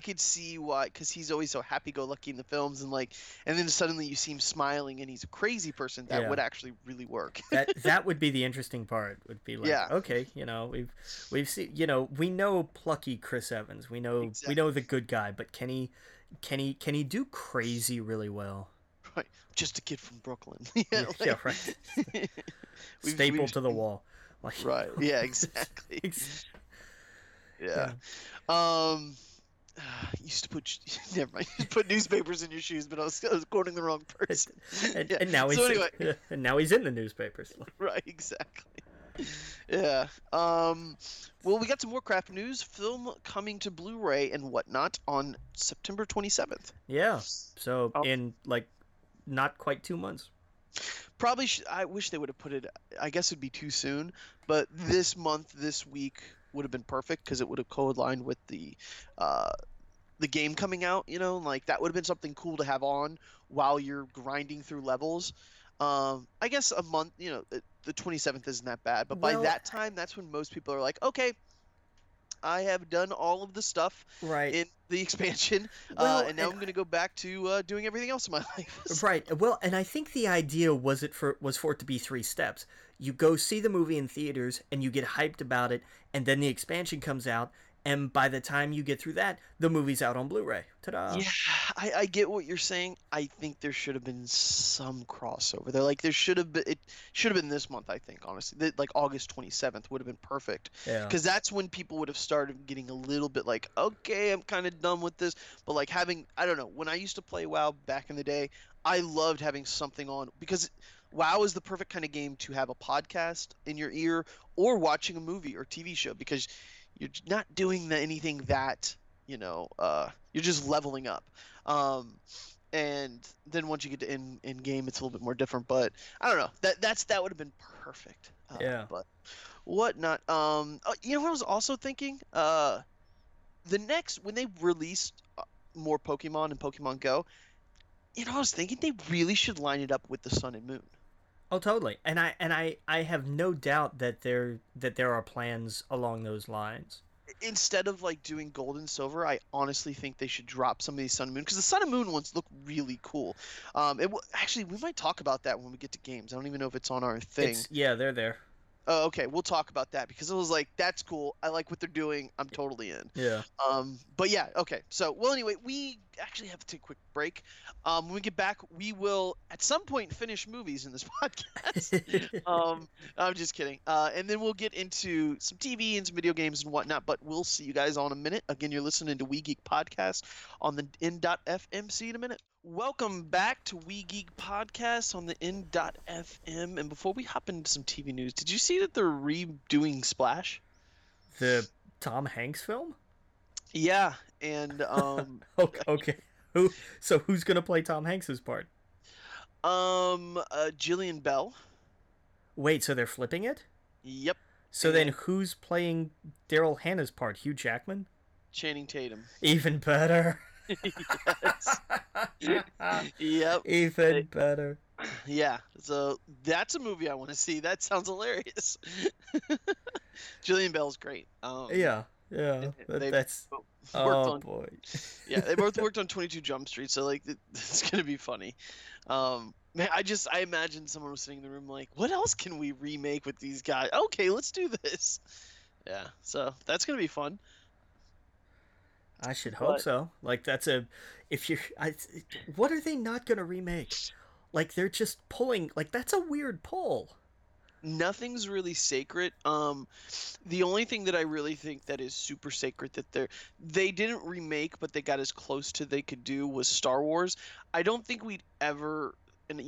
could see why, because he's always so happy-go-lucky in the films, and then suddenly you see him smiling, and he's a crazy person. That would actually really work. that would be the interesting part. Would be like, okay, you know, we've seen, you know, we know plucky Chris Evans. We know we know the good guy, but can he do crazy really well? Right. Just a kid from Brooklyn. Right. Stapled to the wall. Like, right. Yeah, exactly. Yeah. Used to put never mind. Put newspapers in your shoes, but I was quoting the wrong person. And now he's in the newspapers. Right, exactly. Yeah. Well, we got some more craft news. Film coming to Blu-ray and whatnot on September 27th. Yeah. So in like not quite 2 months. Probably. I wish they would have put it. I guess it'd be too soon. But this month, this week would have been perfect, because it would have co-aligned with the game coming out. You know, like that would have been something cool to have on while you're grinding through levels. I guess a month. You know, the 27th isn't that bad. But by that time, that's when most people are like, okay, I have done all of the stuff in the expansion, and now I'm going to go back to doing everything else in my life. Right. Well, and I think the idea was for it to be 3 steps. You go see the movie in theaters, and you get hyped about it, and then the expansion comes out, and by the time you get through that, the movie's out on Blu-ray. Ta-da! Yeah, I get what you're saying. I think there should have been some crossover. They're like, it should have been this month, I think, honestly. Like August 27th would have been perfect. Yeah. Because that's when people would have started getting a little bit like, okay, I'm kind of done with this. But like having, I don't know, when I used to play WoW back in the day, I loved having something on, because WoW is the perfect kind of game to have a podcast in your ear or watching a movie or TV show, because you're not doing anything that, you know, you're just leveling up. And then once you get to in game, it's a little bit more different. But I don't know. That would have been perfect. But whatnot. You know what I was also thinking? When they released more Pokemon and Pokemon Go, you know, I was thinking they really should line it up with the Sun and Moon. Oh, totally. And I have no doubt that there are plans along those lines. Instead of like doing Gold and Silver, I honestly think they should drop some of these Sun and Moon, because the Sun and Moon ones look really cool. Actually, we might talk about that when we get to games. I don't even know if it's on our thing. They're there. Oh, okay. We'll talk about that, because it was like, that's cool. I like what they're doing. I'm totally in. Yeah. But yeah, okay. So, well, anyway, we actually have to take a quick break. When we get back, we will at some point finish movies in this podcast. I'm just kidding. And then we'll get into some TV and some video games and whatnot, but we'll see you guys all in a minute. Again, you're listening to We Geek Podcast on the N.FM. See you in a minute. Welcome back to We Geek Podcast on the N.FM. And before we hop into some TV news, did you see that they're redoing Splash? The Tom Hanks film? Yeah, and okay. Who's gonna play Tom Hanks's part? Jillian Bell. Wait, so they're flipping it? Yep. So then who's playing Daryl Hannah's part? Hugh Jackman? Channing Tatum. Even better. Yep. Even better. Yeah, so that's a movie I want to see. That sounds hilarious. Jillian Bell's great. Yeah. That's boy. Yeah, they both worked on 22 Jump Street, so like it's gonna be funny. Man, I imagine someone was sitting in the room like, what else can we remake with these guys? Okay, let's do this. Yeah, so that's gonna be fun. I should hope so. Like that's a what are they not gonna remake? Like they're just pulling. Like that's a weird pull. Nothing's really sacred. The only thing that I really think that is super sacred that they didn't remake, but they got as close to they could do was Star Wars. I don't think we'd ever, and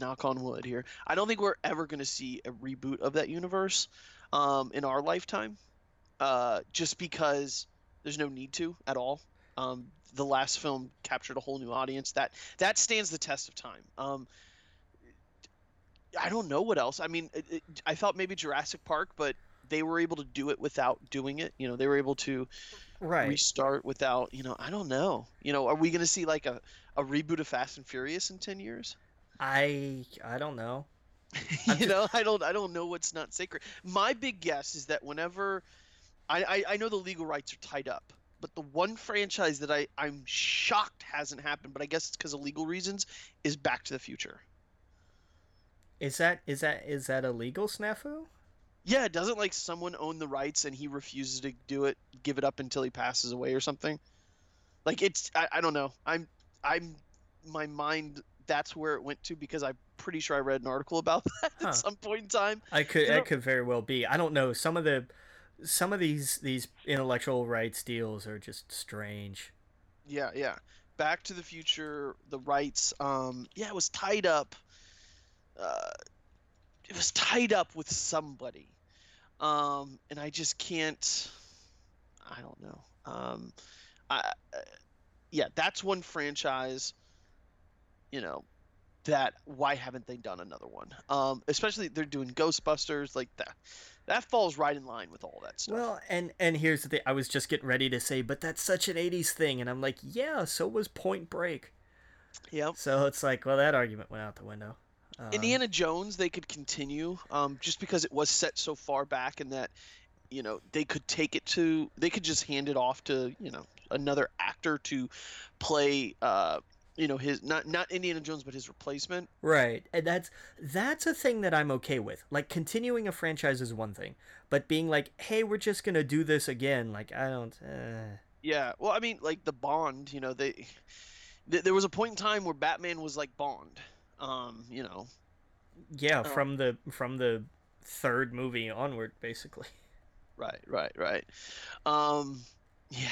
knock on wood here, I don't think we're ever going to see a reboot of that universe in our lifetime, just because there's no need to at all. The last film captured a whole new audience that stands the test of time. I don't know what else. I mean, I thought maybe Jurassic Park, but they were able to do it without doing it. You know, they were able to restart without, I don't know. Are we going to see like a reboot of Fast and Furious in 10 years? I don't know. I don't know what's not sacred. My big guess is that whenever I know the legal rights are tied up, but the one franchise that I'm shocked hasn't happened, but I guess it's because of legal reasons, is Back to the Future. Is that a legal snafu? Yeah, doesn't like someone own the rights and he refuses to give it up until he passes away or something? Like it's I don't know. I'm my mind, that's where it went to, because I'm pretty sure I read an article about that at some point in time. It could very well be. I don't know. Some of these intellectual rights deals are just strange. Yeah. Back to the Future, the rights, it was tied up. It was tied up with somebody, and I just can't. I don't know. That's one franchise. That why haven't they done another one? Especially they're doing Ghostbusters, like that. That falls right in line with all that stuff. Well, and here's the thing. I was just getting ready to say, but that's such an '80s thing, and I'm like, yeah. So was Point Break. Yep. So it's like, well, that argument went out the window. Indiana Jones, they could continue, just because it was set so far back, and that, they could just hand it off to, another actor to play, his not Indiana Jones, but his replacement. Right, and that's a thing that I'm okay with. Like continuing a franchise is one thing, but being like, hey, we're just gonna do this again. Like I don't. Yeah, well, I mean, like the Bond. There was a point in time where Batman was like Bond. From the third movie onward, basically. Right. Yeah.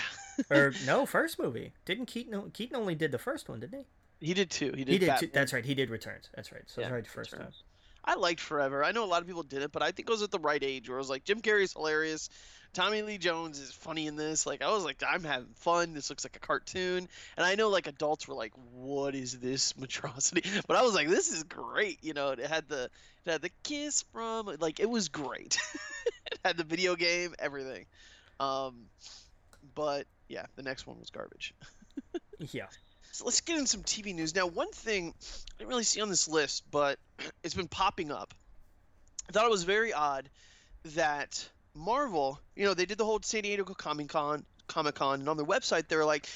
Or no, first movie. Didn't Keaton only did the first one, didn't he? He did two. He did two. That's right. He did Returns. That's right. So yeah, right first time. I liked Forever. I know a lot of people did it, but I think I was at the right age where I was like, Jim Carrey's hilarious. Tommy Lee Jones is funny in this. Like, I was like, I'm having fun. This looks like a cartoon. And I know, like, adults were like, what is this monstrosity? But I was like, this is great. It had the kiss from, like, it was great. It had the video game, everything. But, yeah, the next one was garbage. Yeah. So let's get in some TV news. Now, one thing I didn't really see on this list, but it's been popping up. I thought it was very odd that Marvel, they did the whole San Diego Comic-Con, and on their website, they were like,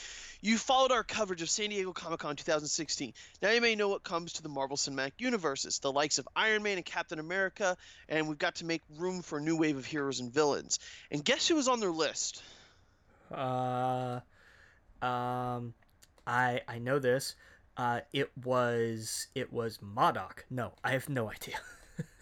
you followed our coverage of San Diego Comic-Con 2016. Now you may know what comes to the Marvel Cinematic Universes, the likes of Iron Man and Captain America, and we've got to make room for a new wave of heroes and villains. And guess who was on their list? I know this. It was MODOK. No, I have no idea.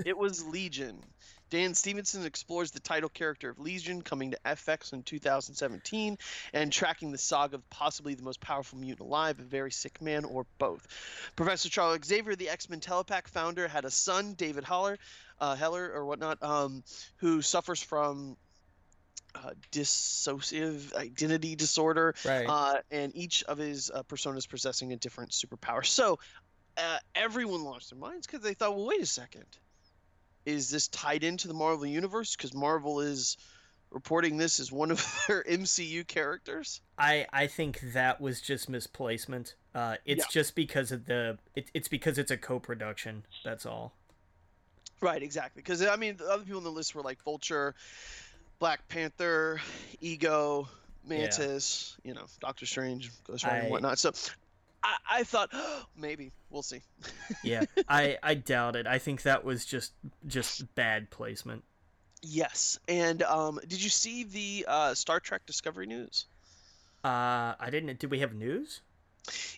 It was Legion. Dan Stevenson explores the title character of Legion, coming to FX in 2017, and tracking the saga of possibly the most powerful mutant alive, a very sick man, or both. Professor Charles Xavier, the X-Men telepath founder, had a son, David Heller or whatnot, who suffers from dissociative identity disorder, and each of his personas possessing a different superpower. So everyone lost their minds because they thought, well, wait a second. Is this tied into the Marvel Universe? Because Marvel is reporting this as one of their MCU characters? I think that was just misplacement. Just because of it's because it's a co-production. That's all. Right, exactly. Because I mean, the other people on the list were like Vulture, Black Panther, Ego, Mantis, Doctor Strange, Ghost Rider, and whatnot. So I thought, oh, maybe we'll see. Yeah, I doubt it. I think that was just bad placement. Yes, and did you see the Star Trek Discovery news? I didn't. Did we have news?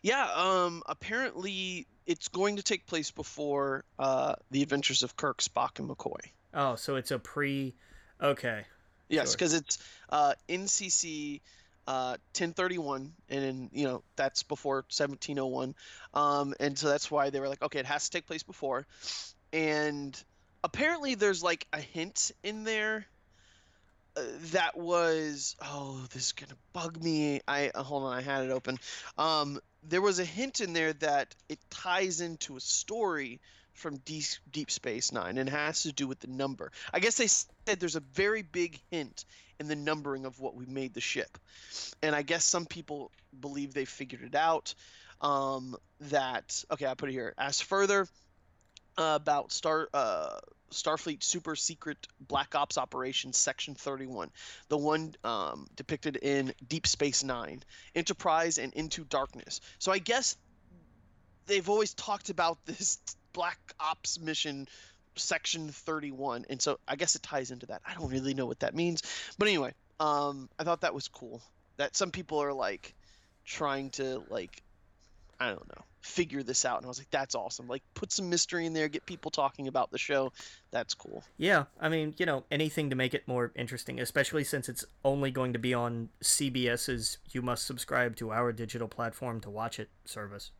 Yeah. Apparently, it's going to take place before the Adventures of Kirk, Spock, and McCoy. Oh, so it's a pre. Okay. Yes, because it's NCC 1031, and that's before 1701, and so that's why they were like, okay, it has to take place before, and apparently there's like a hint in there that was, oh, this is gonna bug me. Hold on, I had it open. There was a hint in there that it ties into a story from Deep Space Nine and has to do with the number. I guess they said there's a very big hint in the numbering of what we made the ship. And I guess some people believe they figured it out. I put it here. Ask further about Starfleet Super Secret Black Ops Operations Section 31, the one depicted in Deep Space Nine, Enterprise, and Into Darkness. So I guess they've always talked about this Black Ops mission, Section 31, and so I guess it ties into that. I don't really know what that means, but anyway, I thought that was cool that some people are like trying to like, I don't know, figure this out, and I was like, that's awesome. Like, put some mystery in there, get people talking about the show. That's cool. Yeah, I mean, anything to make it more interesting, especially since it's only going to be on CBS's You Must Subscribe to Our Digital Platform to Watch It service,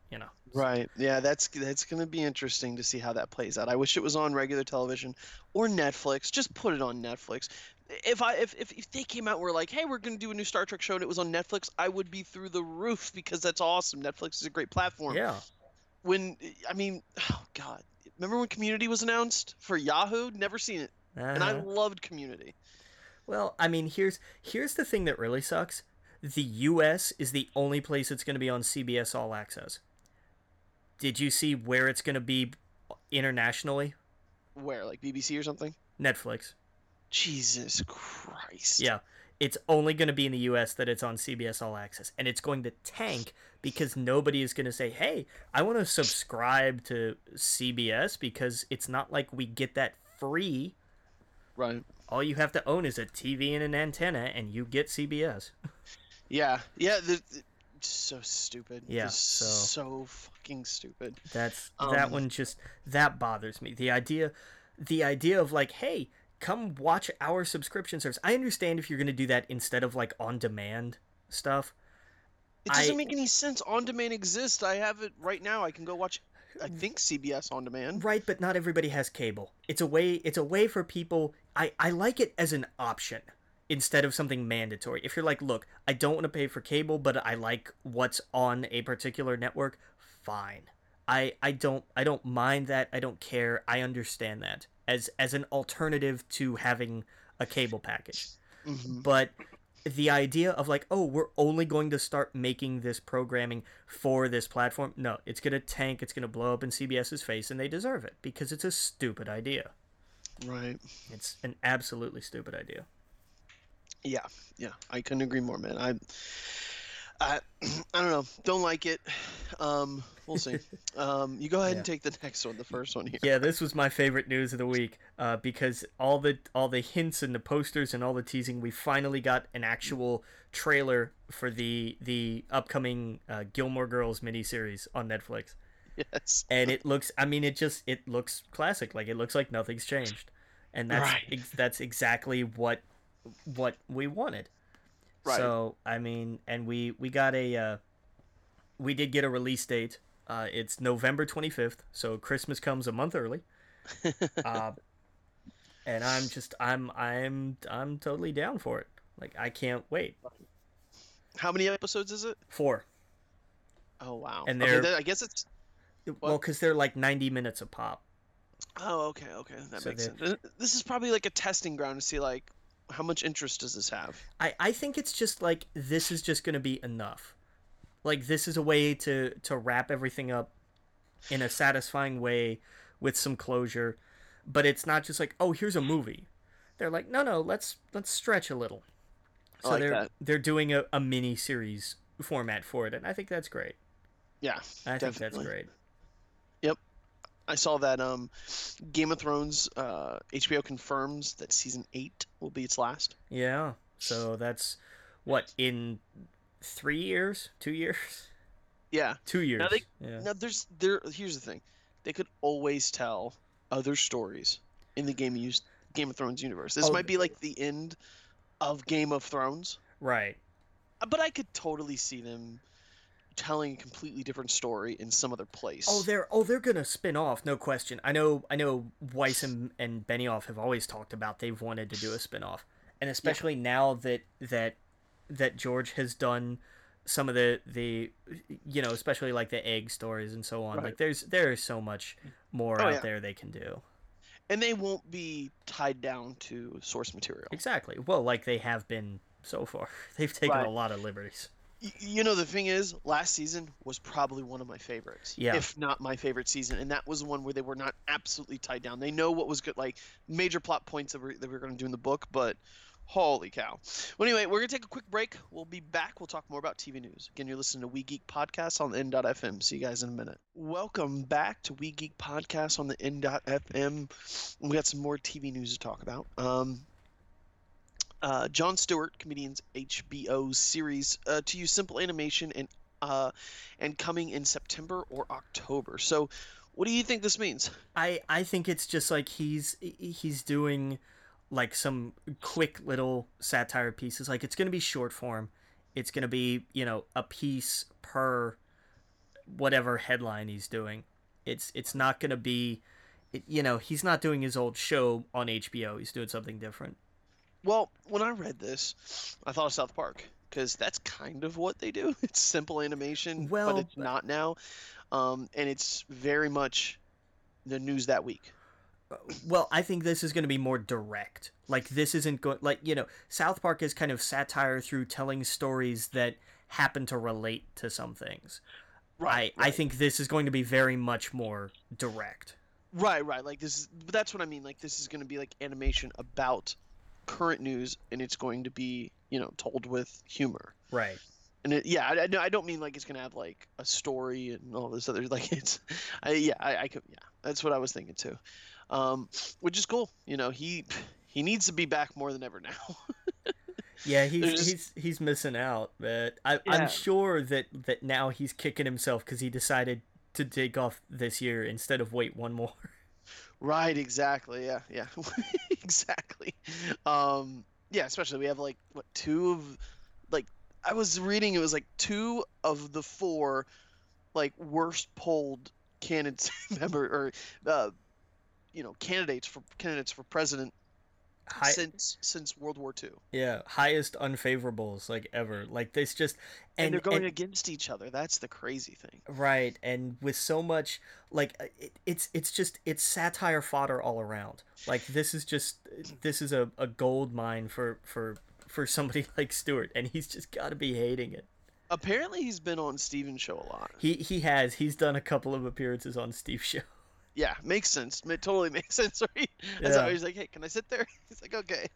Right, yeah, that's going to be interesting to see how that plays out. I wish it was on regular television or Netflix. Just put it on Netflix. If they came out and were like, hey, we're going to do a new Star Trek show and it was on Netflix, I would be through the roof because that's awesome. Netflix is a great platform. Yeah. Oh God. Remember when Community was announced for Yahoo? Never seen it. Uh-huh. And I loved Community. Well, I mean, here's the thing that really sucks. The U.S. is the only place it's going to be on CBS All Access. Did you see where it's going to be internationally? Where? Like BBC or something? Netflix. Jesus Christ. Yeah. It's only going to be in the U.S. that it's on CBS All Access. And it's going to tank because nobody is going to say, hey, I want to subscribe to CBS because it's not like we get that free. Right. All you have to own is a TV and an antenna, and you get CBS. Yeah. Yeah. So stupid. Yeah. So fucking stupid. That's that one just, that bothers me. The idea of like, hey, come watch our subscription service. I understand if you're going to do that instead of like on-demand stuff. It doesn't make any sense. On-demand exists. I have it right now. I can go watch, I think, CBS On Demand. Right, but not everybody has cable. It's a way for people. I like it as an option instead of something mandatory. If you're like, look, I don't want to pay for cable, but I like what's on a particular network, fine. I don't mind that. I don't care. I understand that. As an alternative to having a cable package. Mm-hmm. But the idea of like, oh, we're only going to start making this programming for this platform. No, it's going to tank. It's going to blow up in CBS's face, and they deserve it because it's a stupid idea. Right. It's an absolutely stupid idea. Yeah. Yeah. I couldn't agree more, man. I don't know. Don't like it. We'll see. You go ahead and take the next one, the first one here. Yeah, this was my favorite news of the week because all the hints and the posters and all the teasing, we finally got an actual trailer for the upcoming Gilmore Girls miniseries on Netflix. Yes. And it looks, I mean, it looks classic. Like, it looks like nothing's changed. And that's right. That's exactly what we wanted. Right. So, I mean, and we got we did get a release date. It's November 25th, so Christmas comes a month early. And I'm totally down for it. Like, I can't wait. How many episodes is it? 4. Oh, wow. And I guess it's... Well, because they're like 90 minutes a pop. Oh, okay. That makes sense. This is probably like a testing ground to see like, how much interest does this have? I think it's just like, this is just going to be enough. Like, this is a way to wrap everything up in a satisfying way with some closure. But it's not just like, oh, here's a movie. They're like, no, let's stretch a little. So like they're doing a mini series format for it, and I think that's great. Yeah, I think that's great. Yep. I saw that Game of Thrones, HBO confirms that season 8 will be its last. Yeah, so that's, what, in 3 years? 2 years? Yeah. 2 years. Here's the thing. They could always tell other stories in the Game of Thrones universe. This might be like the end of Game of Thrones. Right. But I could totally see them telling a completely different story in some other place. They're gonna spin off, no question. I know Weiss and Benioff have always talked about they've wanted to do a spin-off. And especially now that George has done some of the especially like the egg stories and so on. Right. Like there's so much more out there they can do. And they won't be tied down to source material. Exactly. Well, like they have been so far. They've taken a lot of liberties. You know, the thing is, last season was probably one of my favorites, if not my favorite season. And that was the one where they were not absolutely tied down. They know what was good, like major plot points that we were going to do in the book, but holy cow. Well, anyway, we're going to take a quick break. We'll be back. We'll talk more about TV news. Again, you're listening to We Geek Podcast on N.FM. See you guys in a minute. Welcome back to We Geek Podcast on the N.FM. We got some more TV news to talk about. Jon Stewart, comedian's HBO series to use simple animation and coming in September or October. So, what do you think this means? I think it's just like he's doing like some quick little satire pieces. Like it's going to be short form. It's going to be a piece per whatever headline he's doing. It's not going to be he's not doing his old show on HBO. He's doing something different. Well, when I read this, I thought of South Park because that's kind of what they do. It's simple animation, but it's not now. And it's very much the news that week. Well, I think this is going to be more direct. Like this isn't going South Park is kind of satire through telling stories that happen to relate to some things. Right. I think this is going to be very much more direct. Right. Like this is, that's what I mean. Like this is going to be like animation about current news, and it's going to be told with humor, right? And I don't mean like it's gonna have like a story and all this other like it's that's what I was thinking too, which is cool. He needs to be back more than ever now. Yeah, he's missing out, but I'm sure that now he's kicking himself because he decided to take off this year instead of wait one more. Right, exactly. Yeah, exactly. Especially we have like what two of like I was reading it was like two of the four like worst polled candidates candidates for president since World War II. Yeah, highest unfavorables like ever. Like this just and they're going against each other. That's the crazy thing. Right, and with so much like it's satire fodder all around. Like this is a gold mine for somebody like Stewart, and he's just got to be hating it. Apparently, he's been on Steven's show a lot. He has. He's done a couple of appearances on Steve's show. Yeah, makes sense. It totally makes sense, right? Yeah. So he's like, hey, can I sit there? He's like, okay.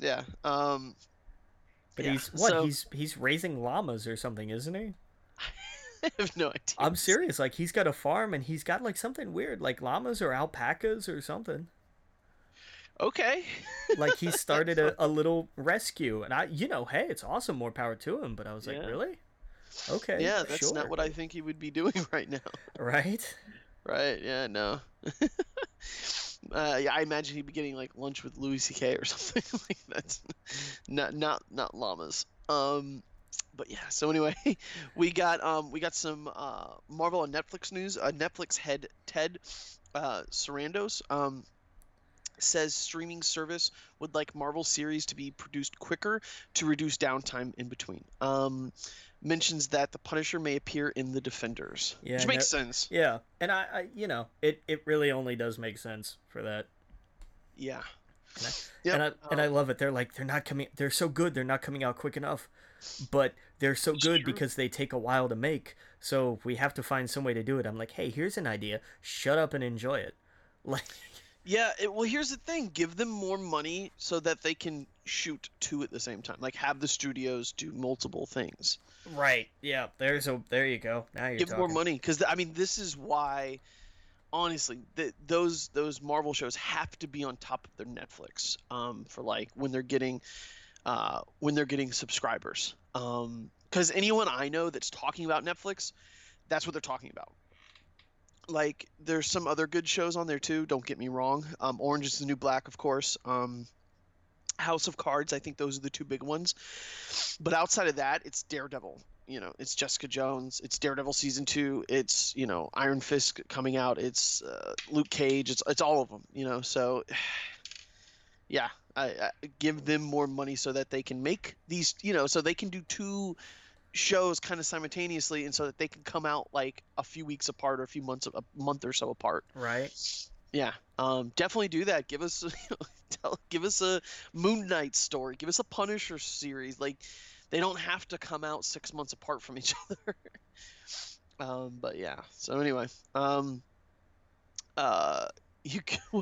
Yeah. He's raising llamas or something, isn't he? I have no idea. I'm serious. Like, he's got a farm, and he's got, like, something weird, like llamas or alpacas or something. Okay. Like, he started a little rescue, and hey, it's awesome. More power to him. But I was like, really? Okay, yeah, that's not what I think he would be doing right now. Right? Right, yeah, no. I imagine he'd be getting like lunch with Louis C.K. or something like that's not llamas. But yeah, so anyway, we got some Marvel and Netflix news. Netflix head Ted Sarandos says streaming service would like Marvel series to be produced quicker to reduce downtime in between. Mentions that the Punisher may appear in The Defenders, which makes sense. Yeah, and I it really only does make sense for that. Yeah, And I love it. They're like, they're so good, they're not coming out quick enough. But they're so good because they take a while to make. So we have to find some way to do it. I'm like, hey, here's an idea. Shut up and enjoy it. Like, yeah, well, here's the thing. Give them more money so that they can shoot two at the same time. Like, have the studios do multiple things. Right. Yeah. There you go. Now you're talking. Give more money because, I mean, this is why, honestly, those Marvel shows have to be on top of their Netflix for, like, when they're getting subscribers. Because anyone I know that's talking about Netflix, that's what they're talking about. Like, there's some other good shows on there too, don't get me wrong. Orange is the New Black, of course. House of Cards, I think those are the two big ones. But outside of that, it's Daredevil. You know, it's Jessica Jones. It's Daredevil Season 2. It's, you know, Iron Fist coming out. It's Luke Cage. It's all of them, you know. So, yeah, I give them more money so that they can make these, you know, so they can do two shows kind of simultaneously, and so that they can come out like a few weeks apart or a few months, a month or so apart. Right. Yeah. Definitely do that. Give us, give us a Moon Knight story. Give us a Punisher series. Like, they don't have to come out 6 months apart from each other. But yeah. So anyway, what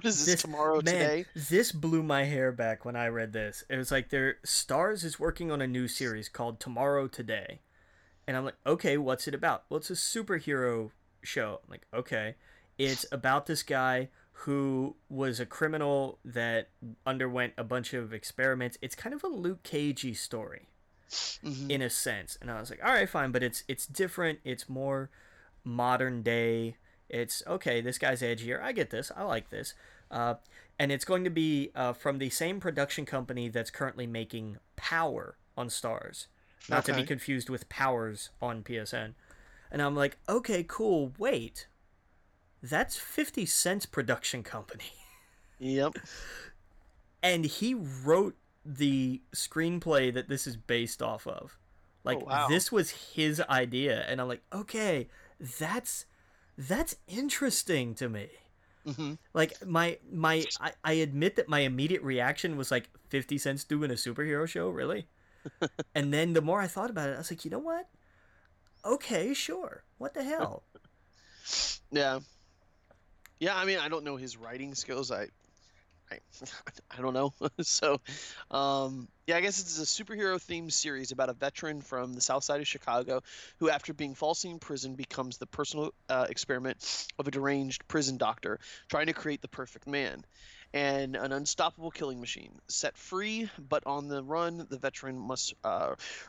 is this tomorrow, man, today? This blew my hair back when I read this. It was like, their Starz is working on a new series called Tomorrow Today. And I'm like, okay, what's it about? Well, it's a superhero show. I'm like, okay. It's about this guy who was a criminal that underwent a bunch of experiments. It's kind of a Luke Cagey story, mm-hmm. in a sense. And I was like, all right, fine, but it's different. It's more modern day. It's, okay, this guy's edgier. I get this. I like this. And it's going to be from the same production company that's currently making Power on Starz. Not to be confused with Powers on PSN. And I'm like, okay, cool, wait. That's 50 Cent's production company. Yep. And he wrote the screenplay that this is based off of. Like, oh, wow. This was his idea. And I'm like, okay, that's interesting to me. Mm-hmm. Like, I admit that my immediate reaction was like, 50 Cent's doing a superhero show, really? And then the more I thought about it, I was like, you know what? Okay, sure. What the hell? Yeah. Yeah, I mean, I don't know his writing skills. I don't know. So, yeah, I guess it's a superhero-themed series about a veteran from the south side of Chicago who, after being falsely imprisoned, becomes the personal experiment of a deranged prison doctor trying to create the perfect man and an unstoppable killing machine. Set free, but on the run, the veteran must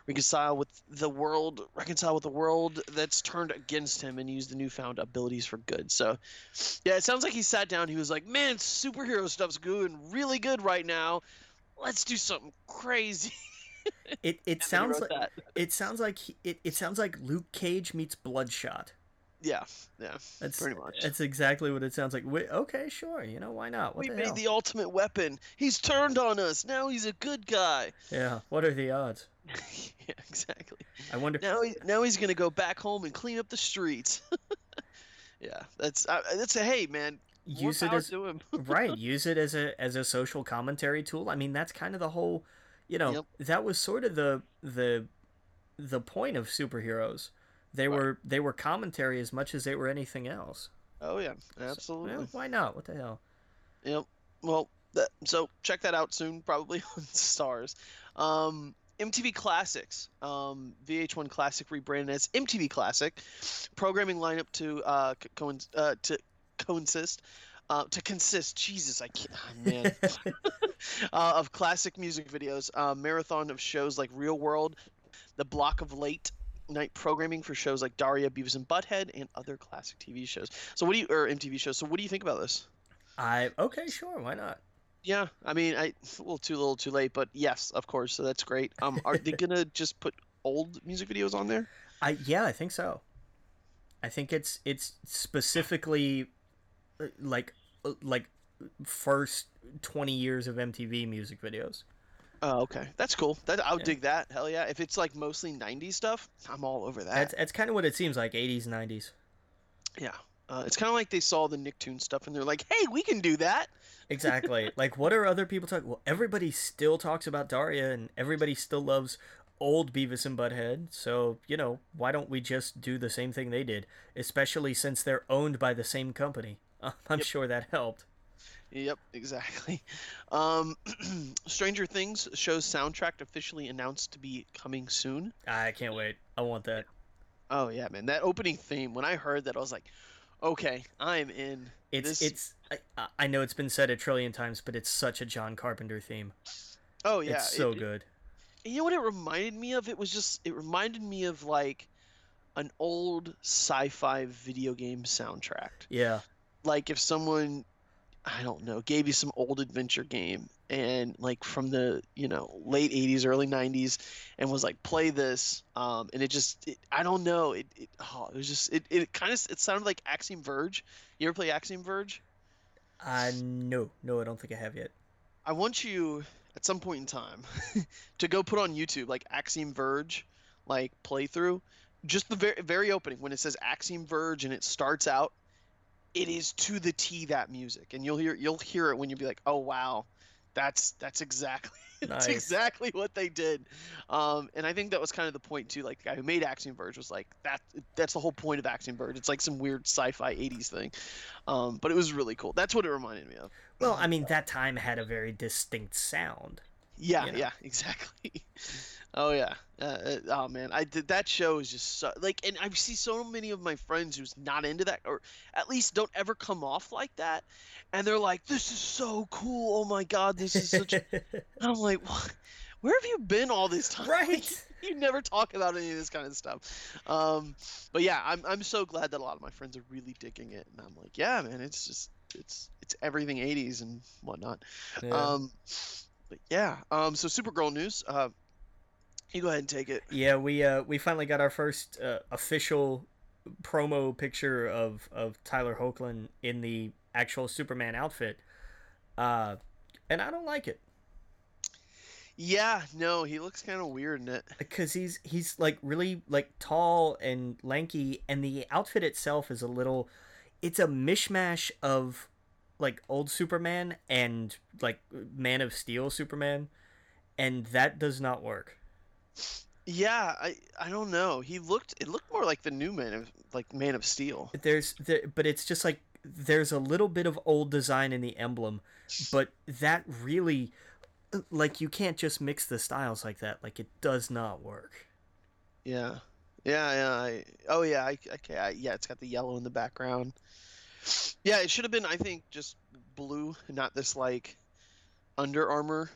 reconcile with the world that's turned against him and use the newfound abilities for good. So, yeah, it sounds like he sat down. He was like, man, superhero stuff's good and really good right now. Let's do something crazy. It sounds like Luke Cage meets Bloodshot. Yeah, that's pretty much. That's exactly what it sounds like. Okay, sure. You know, why not? What we made the ultimate weapon. He's turned on us. Now he's a good guy. Yeah. What are the odds? Yeah, exactly. I wonder. Now he's gonna go back home and clean up the streets. Yeah, that's a hey, man. Use it as right. Use it as a social commentary tool. I mean, that's kind of the whole, you know, yep. That was sort of the point of superheroes. They right. were commentary as much as they were anything else. Oh yeah, absolutely. So, yeah, why not? What the hell? Yep. Well, so check that out soon, probably on Starz. MTV Classics, VH1 Classic rebranded as MTV Classic. Programming lineup to consist. Jesus, I can't. Oh, man. Of classic music videos, marathon of shows like Real World, the block of late night programming for shows like Daria, Beavis and Butthead, and other classic TV shows. Or MTV shows. So what do you think about this? Okay, sure, why not? Yeah, I mean, it's a little too late, but yes, of course. So that's great. Are they gonna just put old music videos on there? I think so. I think it's specifically like first 20 years of MTV music videos. Oh, okay. That's cool. I'll dig that. Hell yeah. If it's like mostly 90s stuff, I'm all over that. That's kind of what it seems like, 80s, 90s. Yeah. It's kind of like they saw the Nicktoons stuff and they're like, hey, we can do that. Exactly. Like, what are other people talking? Well, everybody still talks about Daria and everybody still loves old Beavis and Butthead. So, you know, why don't we just do the same thing they did, especially since they're owned by the same company? I'm sure that helped. Yep, exactly. Stranger Things show's soundtrack officially announced to be coming soon. I can't wait. I want that. Oh, yeah, man. That opening theme, when I heard that, I was like, okay, I'm in. I know it's been said 1 trillion times, but it's such a John Carpenter theme. Oh, yeah. It's so good. You know what it reminded me of? It reminded me of, like, an old sci-fi video game soundtrack. Yeah. Like, if someone, I don't know, gave you some old adventure game and, like, from the, you know, late 80s, early 90s, and was like, play this, and it just, I don't know, it was just, it sounded like Axiom Verge. You ever play Axiom Verge? No, I don't think I have yet. I want you, at some point in time, to go put on YouTube, like, Axiom Verge, like, playthrough, just the very, very opening, when it says Axiom Verge and it starts out, it is to the T, that music, and you'll hear it when you'll be like, oh wow, that's exactly nice. That's exactly what they did, and I think that was kind of the point too. Like the guy who made Axiom Verge was like that's the whole point of Axiom Verge. It's like some weird sci-fi 80s thing, but it was really cool. That's what it reminded me of. Well, I mean that time had a very distinct sound. Yeah, you know? Yeah, exactly. Oh yeah. Oh man, that show is just so, like, and I see so many of my friends who's not into that, or at least don't ever come off like that, and they're like, "This is so cool! Oh my god, this is such." I'm like, what? Where have you been all this time? Right. You never talk about any of this kind of stuff. But yeah, I'm so glad that a lot of my friends are really digging it, and I'm like, yeah, man, it's just it's everything 80s and whatnot. Yeah. But yeah, so Supergirl news. You go ahead and take it. Yeah, we finally got our first official promo picture of Tyler Hoechlin in the actual Superman outfit, and I don't like it. Yeah, no, he looks kind of weird in it because he's like really like tall and lanky, and the outfit itself is it's a mishmash of like old Superman and like Man of Steel Superman, and that does not work. Yeah, I don't know. It looked more like the new Man of Steel. But it's just like there's a little bit of old design in the emblem, but that really, like, you can't just mix the styles like that. Like, it does not work. Yeah. It's got the yellow in the background. Yeah, it should have been, I think, just blue, not this, like, Under Armour,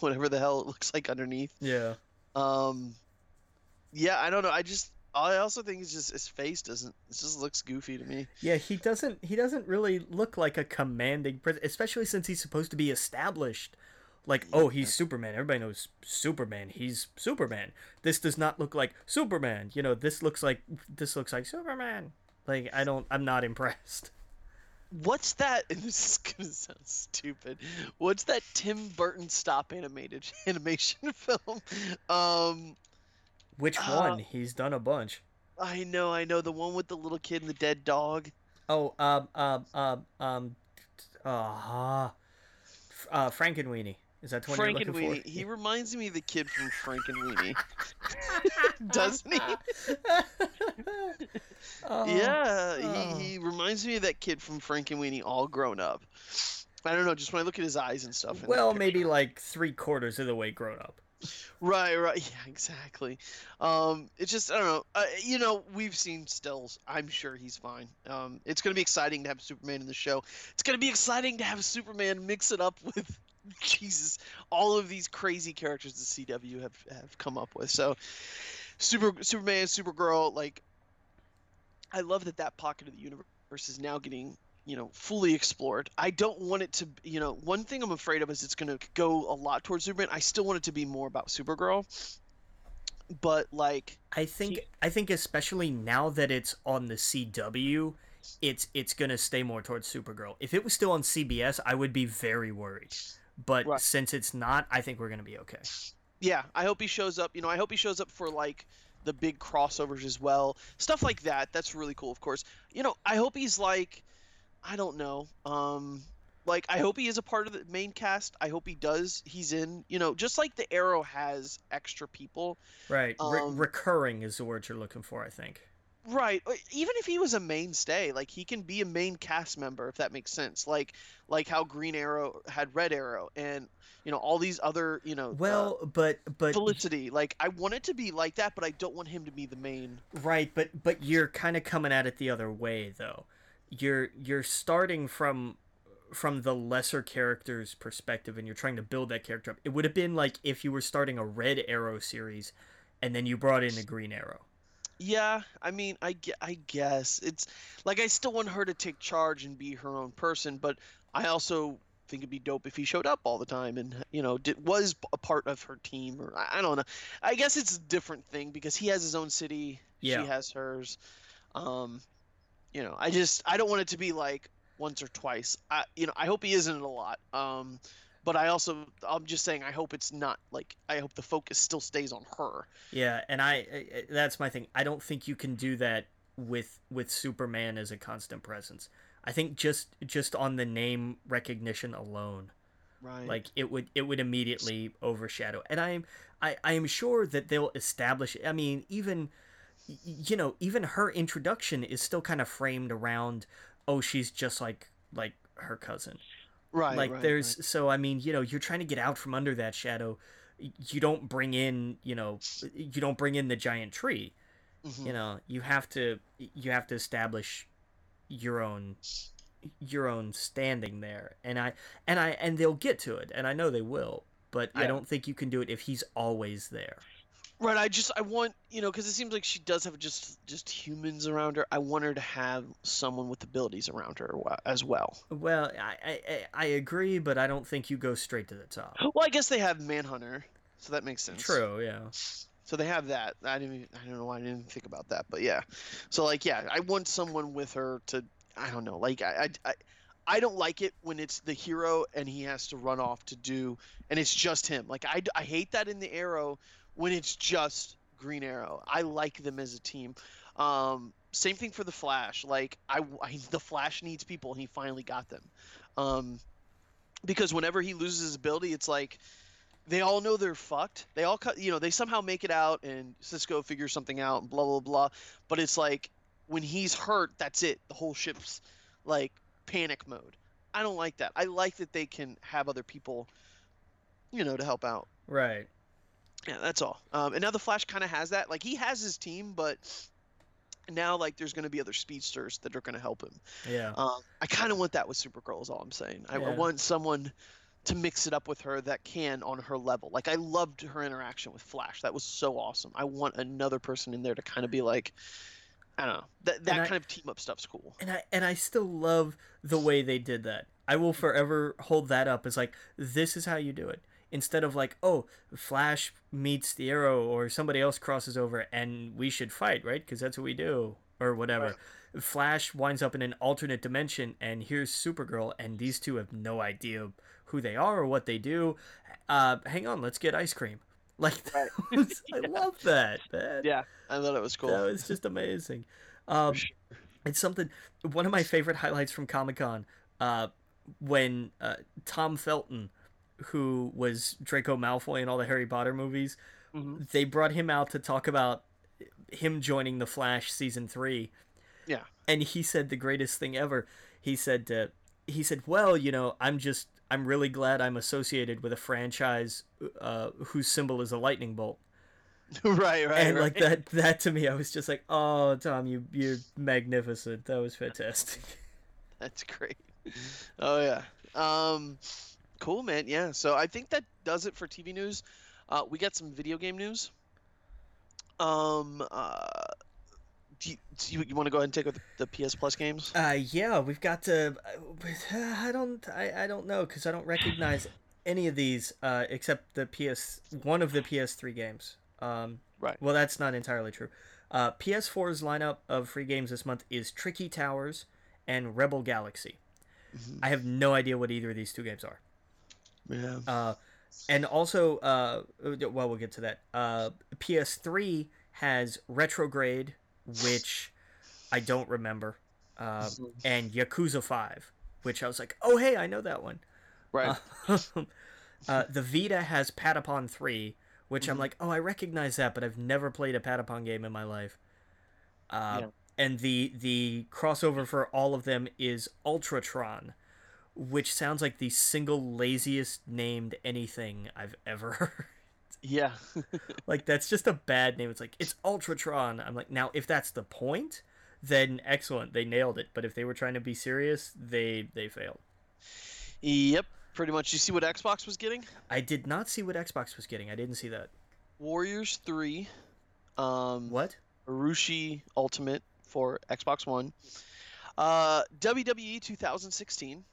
whatever the hell it looks like underneath. Yeah. Yeah, I don't know. I also think it's just his face it just looks goofy to me. Yeah, he doesn't really look like a commanding president, especially since he's supposed to be established. Like, oh, he's Superman. Everybody knows Superman. He's Superman. This does not look like Superman. You know, this looks like Superman. Like, I'm not impressed. What's that? And this is gonna sound stupid. What's that Tim Burton stop animation film? Which one? He's done a bunch. I know the one with the little kid and the dead dog. Oh, Frankenweenie. Is that the one you're looking for? He reminds me of the kid from Frankenweenie. Doesn't he? He reminds me of that kid from Frankenweenie all grown up. I don't know, just when I look at his eyes and stuff. Well, maybe like 3/4 of the way grown up. Right. Yeah, exactly. It's just, I don't know. You know, we've seen stills. I'm sure he's fine. It's going to be exciting to have Superman in the show. It's going to be exciting to have Superman mix it up with, Jesus, all of these crazy characters the CW have come up with. So, Superman, Supergirl, like, I love that pocket of the universe is now getting, you know, fully explored. I don't want it to, you know, one thing I'm afraid of is it's going to go a lot towards Superman. I still want it to be more about Supergirl, but like, I think especially now that it's on the CW, it's going to stay more towards Supergirl. If it was still on CBS, I would be very worried. But right, since it's not, I think we're going to be okay. Yeah, I hope he shows up for like the big crossovers as well. Stuff like that. That's really cool, of course. You know, I hope he's like, I don't know. Like, I hope he is a part of the main cast. I hope he does. He's in, you know, just like the Arrow has extra people. Right. Recurring is the word you're looking for, I think. Right. Even if he was a mainstay, like, he can be a main cast member, if that makes sense. Like how Green Arrow had Red Arrow and, you know, all these other, you know. Well, but Felicity. Like, I want it to be like that, but I don't want him to be the main. Right. But you're kind of coming at it the other way, though. You're starting from the lesser character's perspective, and you're trying to build that character up. It would have been like if you were starting a Red Arrow series and then you brought in a Green Arrow. Yeah, I mean, I guess. It's like, I still want her to take charge and be her own person, but I also think it'd be dope if he showed up all the time and, you know, was a part of her team, or I don't know. I guess it's a different thing because he has his own city. Yeah. She has hers. You know, I don't want it to be like, once or twice. I hope he isn't a lot. But I'm just saying, I hope it's not like, I hope the focus still stays on her. Yeah, and that's my thing. I don't think you can do that with Superman as a constant presence. I think just on the name recognition alone, right? Like it would immediately overshadow. And I am sure that they'll establish. I mean, even her introduction is still kind of framed around, oh, she's just like her cousin. Right. Like right, there's right. So I mean, you know, you're trying to get out from under that shadow. You don't bring in, the giant tree. Mm-hmm. You know, you have to establish your own standing there. And they'll get to it, and I know they will, but yeah. I don't think you can do it if he's always there. Right, I want, because it seems like she does have just humans around her. I want her to have someone with abilities around her as well. Well, I agree, but I don't think you go straight to the top. Well, I guess they have Manhunter, so that makes sense. True, yeah. So they have that. I don't know why I didn't think about that, but yeah. So, like, yeah, I want someone with her to, I don't know, like, I don't like it when it's the hero and he has to run off to do, and it's just him. Like, I hate that in the Arrow. When it's just Green Arrow, I like them as a team. Same thing for the Flash. Like the Flash needs people, and he finally got them. Because whenever he loses his ability, it's like they all know they're fucked. They all, they somehow make it out, and Cisco figures something out, and blah blah blah. But it's like when he's hurt, that's it. The whole ship's like panic mode. I don't like that. I like that they can have other people, to help out. Right. Yeah, that's all. And now the Flash kind of has that. Like, he has his team, but now, like, there's going to be other speedsters that are going to help him. Yeah. I kind of want that with Supergirl is all I'm saying. Yeah. I want someone to mix it up with her that can on her level. Like, I loved her interaction with Flash. That was so awesome. I want another person in there to kind of be like, I don't know. That kind of team-up stuff's cool. And I still love the way they did that. I will forever hold that up as, like, this is how you do it. Instead of like, oh, Flash meets the Arrow or somebody else crosses over and we should fight, right? Because that's what we do or whatever. Right. Flash winds up in an alternate dimension and here's Supergirl and these two have no idea who they are or what they do. Hang on, let's get ice cream. Like, that right. I love that, man. Yeah, I thought it was cool. That was just amazing. It's something. One of my favorite highlights from Comic-Con when Tom Felton, who was Draco Malfoy in all the Harry Potter movies, mm-hmm. They brought him out to talk about him joining The Flash season 3. Yeah. And he said the greatest thing ever. He said, well, I'm really glad I'm associated with a franchise whose symbol is a lightning bolt. right. And like that to me, I was just like, oh, Tom, you're magnificent. That was fantastic. That's great. Oh, yeah. Cool, man. Yeah. So I think that does it for TV news. We got some video game news. Do you want to go ahead and take the PS Plus games? Yeah, we've got to. I don't know because I don't recognize any of these except the one of the PS3 games. Right. Well, that's not entirely true. PS4's lineup of free games this month is Tricky Towers and Rebel Galaxy. Mm-hmm. I have no idea what either of these two games are. Yeah. And also, we'll get to that. PS3 has Retrograde, which I don't remember, and Yakuza 5, which I was like, oh, hey, I know that one. Right. The Vita has Patapon 3, which I'm like, oh, I recognize that, but I've never played a Patapon game in my life. And the crossover for all of them is Ultratron, which sounds like the single laziest named anything I've ever heard. Yeah. Like, that's just a bad name. It's like, it's Ultratron. I'm like, now, if that's the point, then excellent. They nailed it. But if they were trying to be serious, they failed. Yep, pretty much. You see what Xbox was getting? I did not see what Xbox was getting. I didn't see that. Warriors 3. What? Urushi Ultimate for Xbox One. WWE 2016.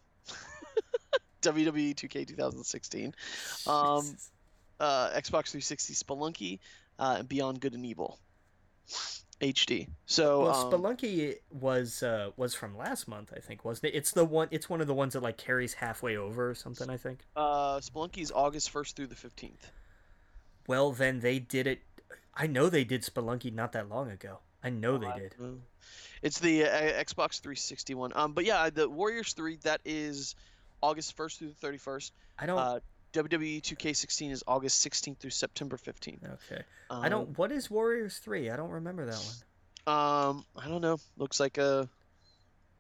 WWE 2K 2016. Xbox 360 Spelunky, and Beyond Good and Evil HD. So Spelunky was from last month, I think, wasn't it? It's the one. It's one of the ones that like carries halfway over or something, I think. Spelunky's August 1st through the 15th. Well, then they did it. I know they did Spelunky not that long ago. I know they did. It's the Xbox 360 one. But yeah, the Warriors 3, that is August 1st through the 31st. I don't. WWE 2K16 is August 16th through September 15th. Okay. I don't. What is Warriors 3? I don't remember that one. I don't know. Looks like a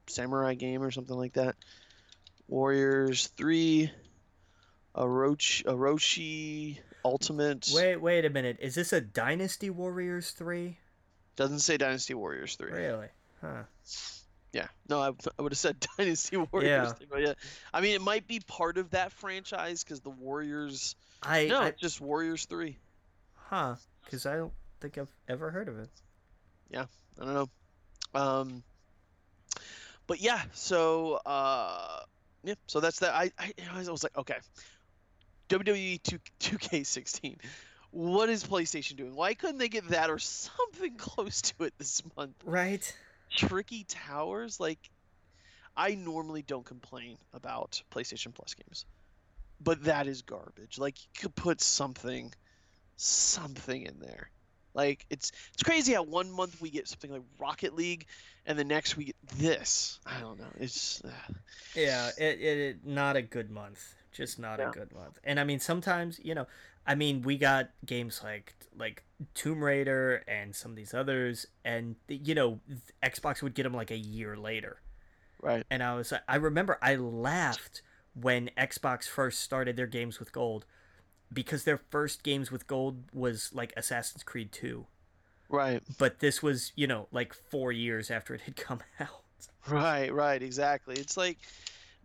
samurai game or something like that. Warriors 3. Orochi Ultimate. Wait a minute. Is this a Dynasty Warriors 3? Doesn't say Dynasty Warriors 3. Really? Huh. Yeah. No, I would have said Dynasty Warriors 3. But yeah. I mean, it might be part of that franchise because the Warriors... just Warriors 3. Huh. Because I don't think I've ever heard of it. Yeah. I don't know. But yeah, so... yeah, so that's that. I was like, okay, WWE 2K16. What is PlayStation doing? Why couldn't they get that or something close to it this month? Right. Tricky Towers. Like, I normally don't complain about PlayStation Plus games, but that is garbage. Like, you could put something in there. Like, it's crazy how one month we get something like Rocket League, and the next we get this. I don't know. It's yeah, it not a good month. Just not a good month. And I mean, sometimes we got games like Tomb Raider and some of these others, and Xbox would get them like a year later. Right. And I remember I laughed when Xbox first started their games with gold, because their first games with gold was like Assassin's Creed 2. Right. But this was, like 4 years after it had come out. Right, exactly. It's like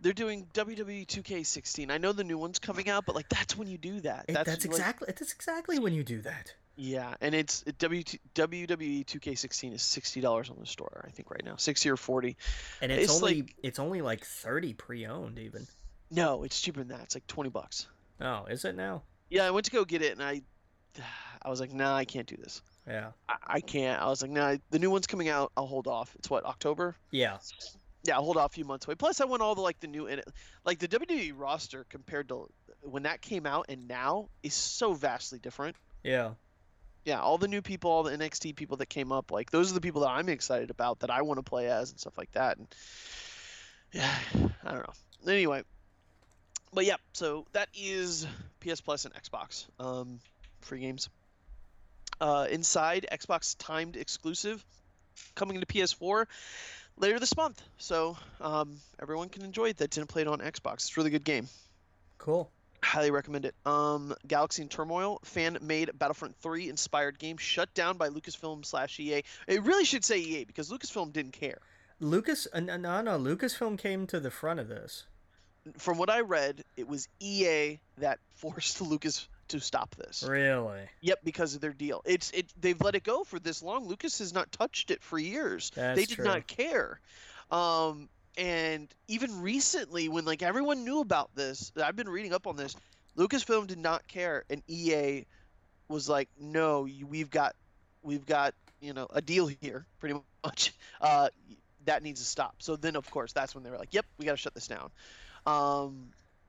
they're doing WWE 2K16. I know the new one's coming out, but like that's when you do that. That's exactly when you do that. Yeah, and it's WWE 2K16 is $60 on the store, I think right now. 60 or 40. And it's only like 30 pre-owned even. No, it's cheaper than that. It's like $20. Oh, is it now? Yeah, I went to go get it, and I was like, nah, I can't do this. Yeah. I can't. I was like, nah, the new one's coming out. I'll hold off. It's what, October? Yeah. Yeah, I'll hold off a few months away. Plus, I want all the, like, the new... Like, the WWE roster compared to when that came out and now is so vastly different. Yeah. Yeah, all the new people, all the NXT people that came up, like, those are the people that I'm excited about that I want to play as and stuff like that. And yeah, I don't know. Anyway... But yeah, so that is PS Plus and Xbox free games. Inside, Xbox timed exclusive coming into PS4 later this month. So everyone can enjoy it that didn't play it on Xbox. It's a really good game. Cool. Highly recommend it. Galaxy in Turmoil, fan-made Battlefront 3 inspired game shut down by Lucasfilm/EA. It really should say EA because Lucasfilm didn't care. Lucasfilm came to the front of this. From what I read, it was EA that forced Lucas to stop this. Really? Yep, because of their deal. They've let it go for this long. Lucas has not touched it for years. That's They did true. Not care. And even recently, when like everyone knew about this, I've been reading up on this, Lucasfilm did not care, and EA was like, "No, we've got a deal here, pretty much. That needs to stop." So then, of course, that's when they were like, "Yep, we got to shut this down."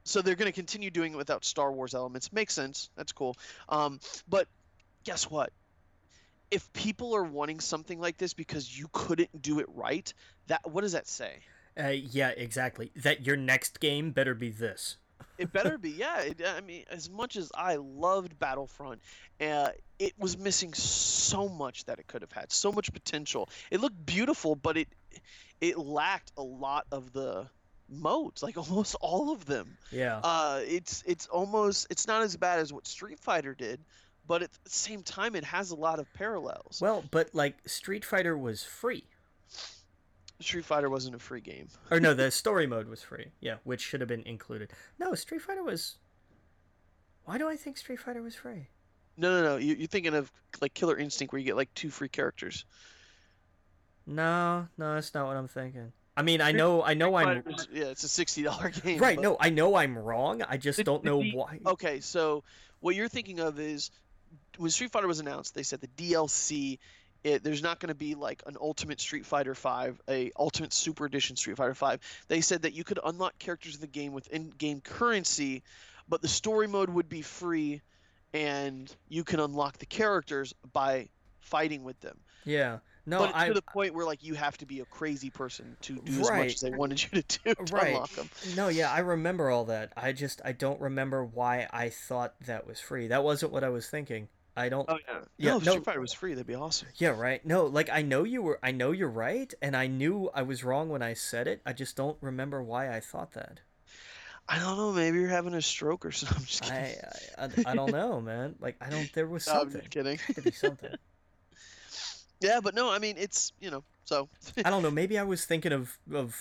So they're going to continue doing it without Star Wars elements. Makes sense. That's cool. But guess what? if people are wanting something like this because you couldn't do it right, that what does that say? Yeah, exactly. That your next game better be this. It better be, yeah. I mean, as much as I loved Battlefront, it was missing so much that it could have had, so much potential. It looked beautiful, but it lacked a lot of the modes, like almost all of them. Yeah. It's not as bad as what Street Fighter did, but at the same time, it has a lot of parallels. Well, but like Street Fighter was free. Street Fighter wasn't a free game. Or no, the story mode was free. Yeah, which should have been included. No, Street Fighter was... Why do I think Street Fighter was free? No. You're thinking of like Killer Instinct where you get like 2 free characters. No, that's not what I'm thinking. I mean, I know I'm... Yeah, it's a $60 game. Right, but... no, I know I'm wrong. I just don't know why. Okay, so what you're thinking of is when Street Fighter was announced, they said the DLC... There's not going to be like an Ultimate Street Fighter 5, a Ultimate Super Edition Street Fighter 5. They said that you could unlock characters in the game with in-game currency, but the story mode would be free, and you can unlock the characters by fighting with them. Yeah, no, but to the point where like you have to be a crazy person to do as much as they wanted you to do to unlock them. No, yeah, I remember all that. I don't remember why I thought that was free. That wasn't what I was thinking. I don't. Oh yeah. No, Street Fighter was free. That'd be awesome. Yeah, right. No, like I know you're right, and I knew I was wrong when I said it. I just don't remember why I thought that. I don't know. Maybe you're having a stroke or something. I'm just kidding. I don't know, man. Like I don't. There was something. No, I'm just kidding. There could be something. Yeah, but no. I mean, it's so. I don't know. Maybe I was thinking of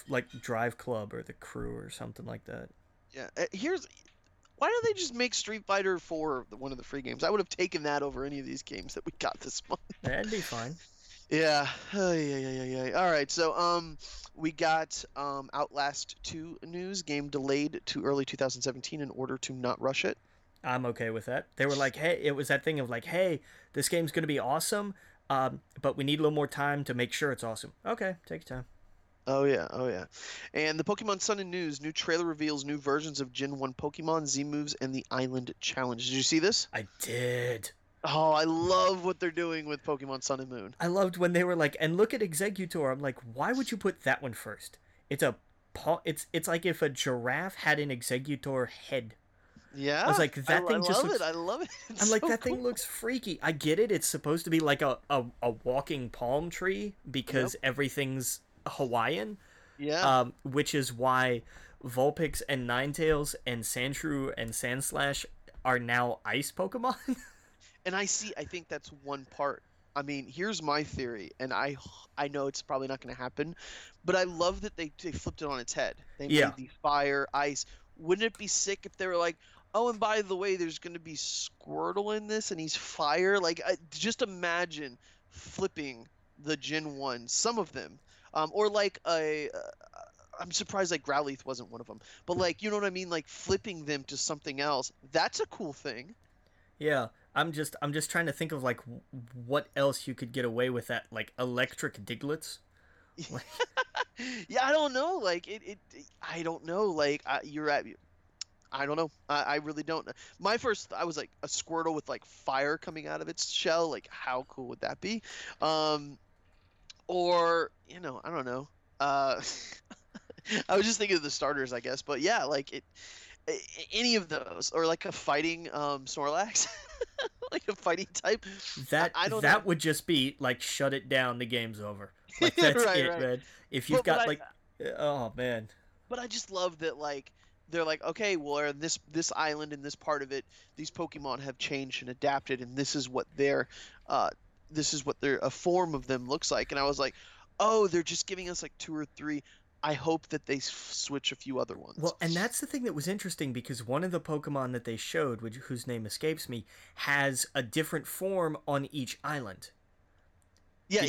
like Drive Club or The Crew or something like that. Yeah. Why don't they just make Street Fighter 4 one of the free games? I would have taken that over any of these games that we got this month. That'd be fine. Yeah. Yeah. All right. So we got Outlast 2 news. Game delayed to early 2017 in order to not rush it. I'm okay with that. They were like, hey, it was that thing of like, hey, this game's going to be awesome, but we need a little more time to make sure it's awesome. Okay. Take your time. Oh, yeah. And the Pokemon Sun and news, new trailer reveals new versions of Gen 1 Pokemon, Z-Moves, and the Island Challenge. Did you see this? I did. Oh, I love what they're doing with Pokemon Sun and Moon. I loved when they were like, and look at Exeggutor. I'm like, why would you put that one first? It's like if a giraffe had an Exeggutor head. Yeah. I was like, that thing just looks... I love it. I'm like, that thing looks freaky. I get it. It's supposed to be like a walking palm tree because everything's... Hawaiian, which is why Vulpix and Ninetales and Sandshrew and Sandslash are now ice Pokemon. And I think that's one part. I mean, here's my theory, and I know it's probably not going to happen, but I love that they flipped it on its head. They made the fire, ice. Wouldn't it be sick if they were like, oh, and by the way, there's going to be Squirtle in this, and he's fire? Like, just imagine flipping the Gen 1, some of them. Or like I'm surprised like Growlithe wasn't one of them, but like you know what I mean, like flipping them to something else. That's a cool thing. Yeah, I'm just trying to think of like what else you could get away with that, like electric Diglets. Yeah, I don't know. Like it I don't know. Like I don't know. I really don't know. My first, I was like a Squirtle with like fire coming out of its shell. Like how cool would that be? Or, I don't know. I was just thinking of the starters, I guess. But yeah, like any of those, or like a fighting Snorlax, like a fighting type. That would just be like shut it down. The game's over. Like, that's right. Man. If you've oh man. But I just love that. Like they're like, okay, well, this island and this part of it, these Pokemon have changed and adapted, and this is what they're. This is what a form of them looks like. And I was like, oh, they're just giving us like 2 or 3. I hope that they switch a few other ones. Well, and that's the thing that was interesting because one of the Pokemon that they showed, whose name escapes me, has a different form on each island. Yeah.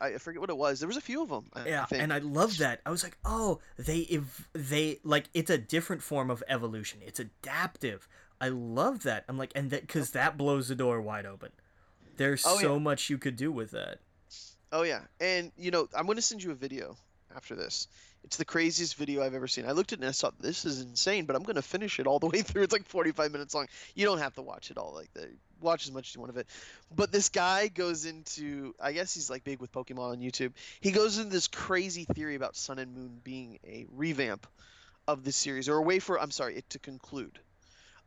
I forget what it was. There was a few of them. I think. And I love that. I was like, oh, they like it's a different form of evolution. It's adaptive. I love that. I'm like, and that because that blows the door wide open. There's so much you could do with that. Oh, yeah. And, I'm going to send you a video after this. It's the craziest video I've ever seen. I looked at it and I thought, this is insane, but I'm going to finish it all the way through. It's like 45 minutes long. You don't have to watch it all like that. Watch as much as you want of it. But this guy goes into, I guess he's like big with Pokemon on YouTube. He goes into this crazy theory about Sun and Moon being a revamp of the series, or a way for, it to conclude.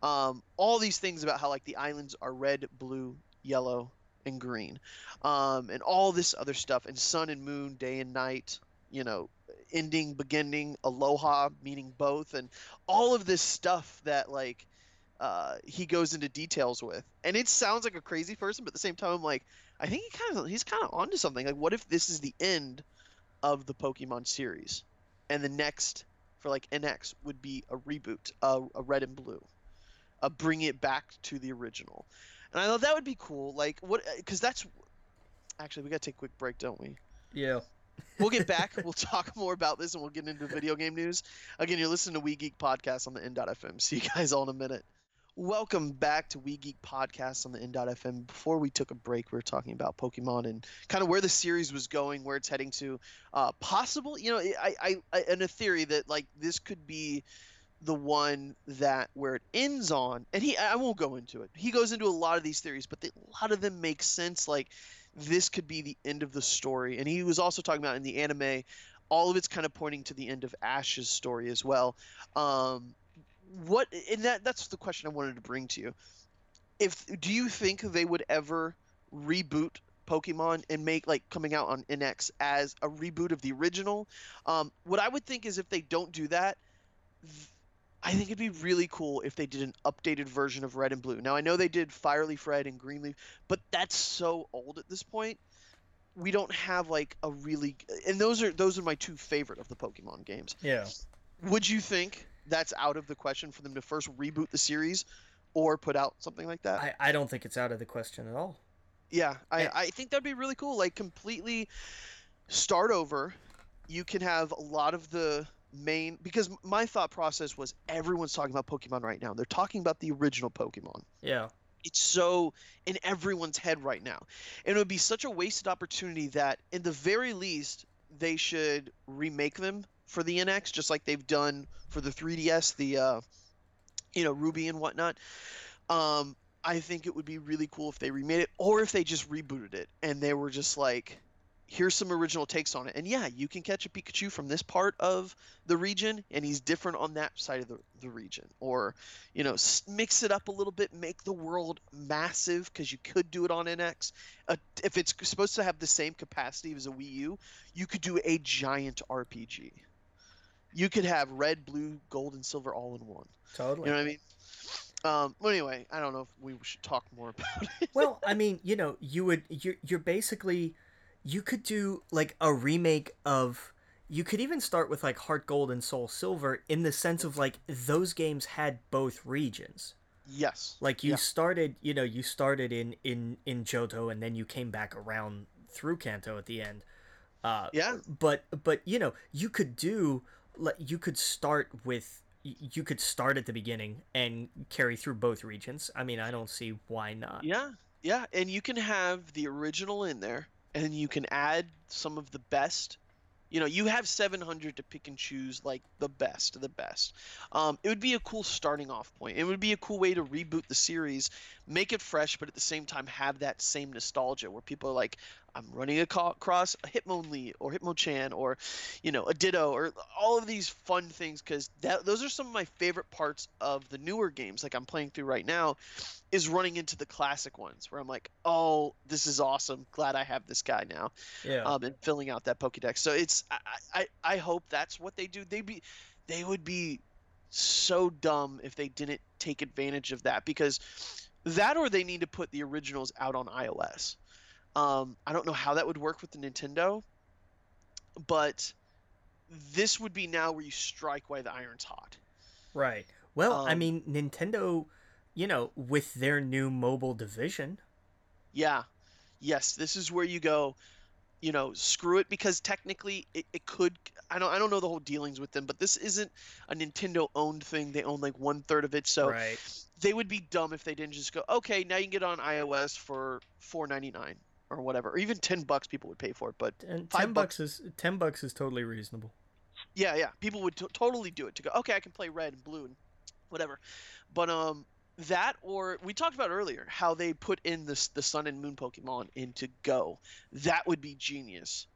All these things about how like the islands are red, blue, yellow, and green, and all this other stuff, and sun and moon, day and night, you know, ending, beginning, aloha, meaning both, and all of this stuff that like he goes into details with. And it sounds like a crazy person, but at the same time, I'm like, I think he's kind of onto something. Like, what if this is the end of the Pokemon series, and the next for like NX would be a reboot, a red and blue, bring it back to the original. And I thought that would be cool. Like, what? Because that's actually, we got to take a quick break, don't we? Yeah. We'll get back. We'll talk more about this, and we'll get into video game news. Again, you're listening to We Geek Podcast on the N.FM. See you guys all in a minute. Welcome back to We Geek Podcast on the N.FM. Before we took a break, we were talking about Pokemon and kind of where the series was going, where it's heading to. Possible, you know, I and a theory that like this could be the one that where it ends on, and I won't go into it. He goes into a lot of these theories, but a lot of them make sense. Like, this could be the end of the story. And he was also talking about in the anime, all of it's kind of pointing to the end of Ash's story as well. That's the question I wanted to bring to you. Do you think they would ever reboot Pokemon and make like coming out on NX as a reboot of the original? What I would think is, if they don't do that, I think it'd be really cool if they did an updated version of Red and Blue. Now, I know they did Fireleaf Red and Greenleaf, but that's so old at this point. We don't have like a really, and those are my two favorite of the Pokemon games. Yeah. Would you think that's out of the question for them to first reboot the series or put out something like that? I don't think it's out of the question at all. Yeah, I think that'd be really cool. Like, completely start over. You can have a lot of the main, because my thought process was, everyone's talking about Pokemon right now. They're talking about the original Pokemon. Yeah. It's so in everyone's head right now. And it would be such a wasted opportunity that, in the very least, they should remake them for the NX, just like they've done for the 3DS, the, Ruby and whatnot. I think it would be really cool if they remade it, or if they just rebooted it and they were just like, here's some original takes on it. And yeah, you can catch a Pikachu from this part of the region, and he's different on that side of the region. Or, mix it up a little bit, make the world massive, because you could do it on NX. If it's supposed to have the same capacity as a Wii U, you could do a giant RPG. You could have red, blue, gold, and silver all in one. Totally. You know what I mean? Well, anyway, I don't know if we should talk more about it. Well, I mean, you're basically... You could do like a remake of, you could even start with like Heart Gold and Soul Silver, in the sense of like those games had both regions. Yes. Like you started in Johto, and then you came back around through Kanto at the end. Yeah. But you could start at the beginning and carry through both regions. I mean, I don't see why not. Yeah, and you can have the original in there. And you can add some of the best. You have 700 to pick and choose, like, the best. It would be a cool starting off point. It would be a cool way to reboot the series, make it fresh, but at the same time have that same nostalgia where people are like, I'm running across a Hitmonlee or Hitmonchan or, a Ditto, or all of these fun things, because those are some of my favorite parts of the newer games, like I'm playing through right now, is running into the classic ones where I'm like, oh, this is awesome. Glad I have this guy now. Yeah. And filling out that Pokédex. So it's I hope that's what they do. They would be so dumb if they didn't take advantage of that, because that, or they need to put the originals out on iOS. I don't know how that would work with the Nintendo, but this would be now where you strike while the iron's hot. Right. Well, Nintendo, with their new mobile division. Yeah. Yes, this is where you go, screw it, because technically it could, I don't know the whole dealings with them, but this isn't a Nintendo owned thing. They own like 1/3 of it. So They would be dumb if they didn't just go, okay, now you can get on iOS for $4.99. or whatever, or even $10 people would pay for it. But and $10 is totally reasonable. Yeah, people would totally do it to go, okay, I can play red and blue and whatever. But that, or we talked about earlier how they put in the Sun and Moon Pokemon into Go. That would be genius.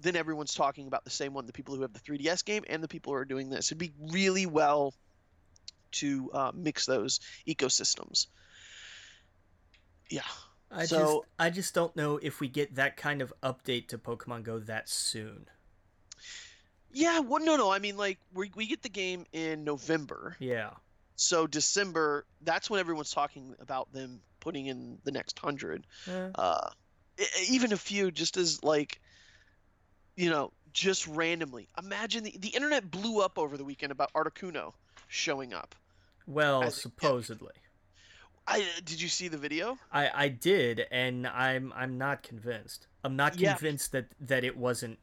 Then everyone's talking about the same one, the people who have the 3DS game and the people who are doing this. It'd be really well to mix those ecosystems. Yeah. I just don't know if we get that kind of update to Pokemon Go that soon. Yeah, well, no. I mean, like, we get the game in November. Yeah. So December, that's when everyone's talking about them putting in the next 100. Yeah. Even a few, just as, like, you know, just randomly. Imagine the internet blew up over the weekend about Articuno showing up. Well, supposedly. Did you see the video? I did, and I'm not convinced. I'm not convinced that it wasn't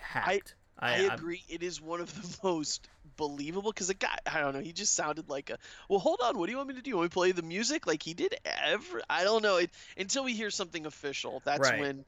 hacked. I agree. It is one of the most believable, because the guy, I don't know, he just sounded like a, well, hold on, what do you want me to do? You want me to play the music? Like he did I don't know. Until we hear something official, that's right. When,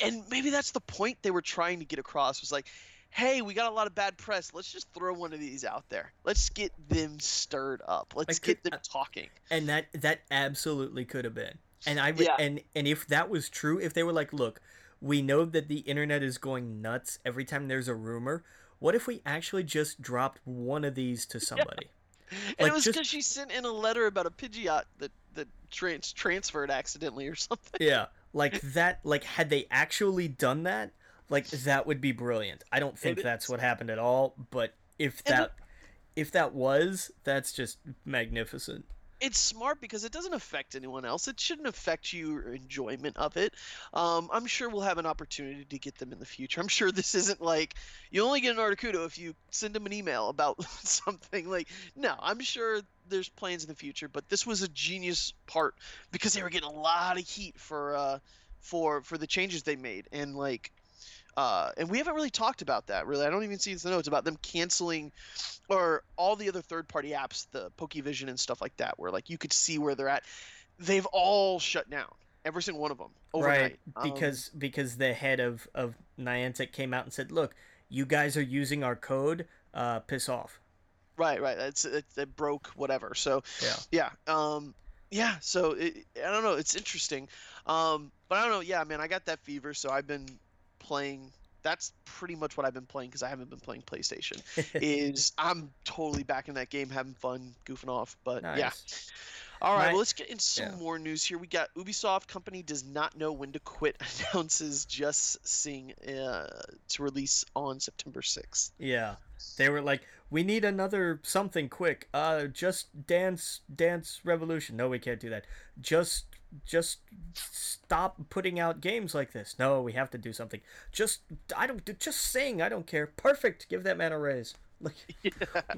and maybe that's the point they were trying to get across, was like, hey, we got a lot of bad press. Let's just throw one of these out there. Let's get them stirred up. Let's get them talking. And that absolutely could have been. And I would, and if that was true, if they were like, look, we know that the internet is going nuts every time there's a rumor. What if we actually just dropped one of these to somebody? Yeah. Like, and it was because she sent in a letter about a Pidgeot that transferred accidentally or something. Yeah, like that. Like had they actually done that, like that would be brilliant. I don't think that's what happened at all. But if that was, that's just magnificent. It's smart because it doesn't affect anyone else. It shouldn't affect your enjoyment of it. I'm sure we'll have an opportunity to get them in the future. I'm sure this isn't like you only get an Articuno if you send them an email about something. Like, no, I'm sure there's plans in the future, but this was a genius part because they were getting a lot of heat for the changes they made. And like, and we haven't really talked about that, really. I don't even see it in the notes about them canceling or all the other third-party apps, the PokeVision and stuff like that, where like you could see where they're at. They've all shut down, every single one of them, overnight. Right, because the head of Niantic came out and said, look, you guys are using our code, piss off. Right, it broke whatever. So, so I don't know, it's interesting. But I don't know, man, I got that fever, so I've been playing. That's pretty much what I've been playing because I haven't been playing PlayStation. Is I'm totally back in that game, having fun, goofing off. But nice. Yeah. All right, well, let's get into some more news here. We got Ubisoft company does not know when to quit, announces Just Sing to release on September 6th. Yeah, they were like, we need another something quick. Just Dance Revolution. No, we can't do that. Just stop putting out games like this. No, we have to do something. Just sing. I don't care. Perfect. Give that man a raise. Like,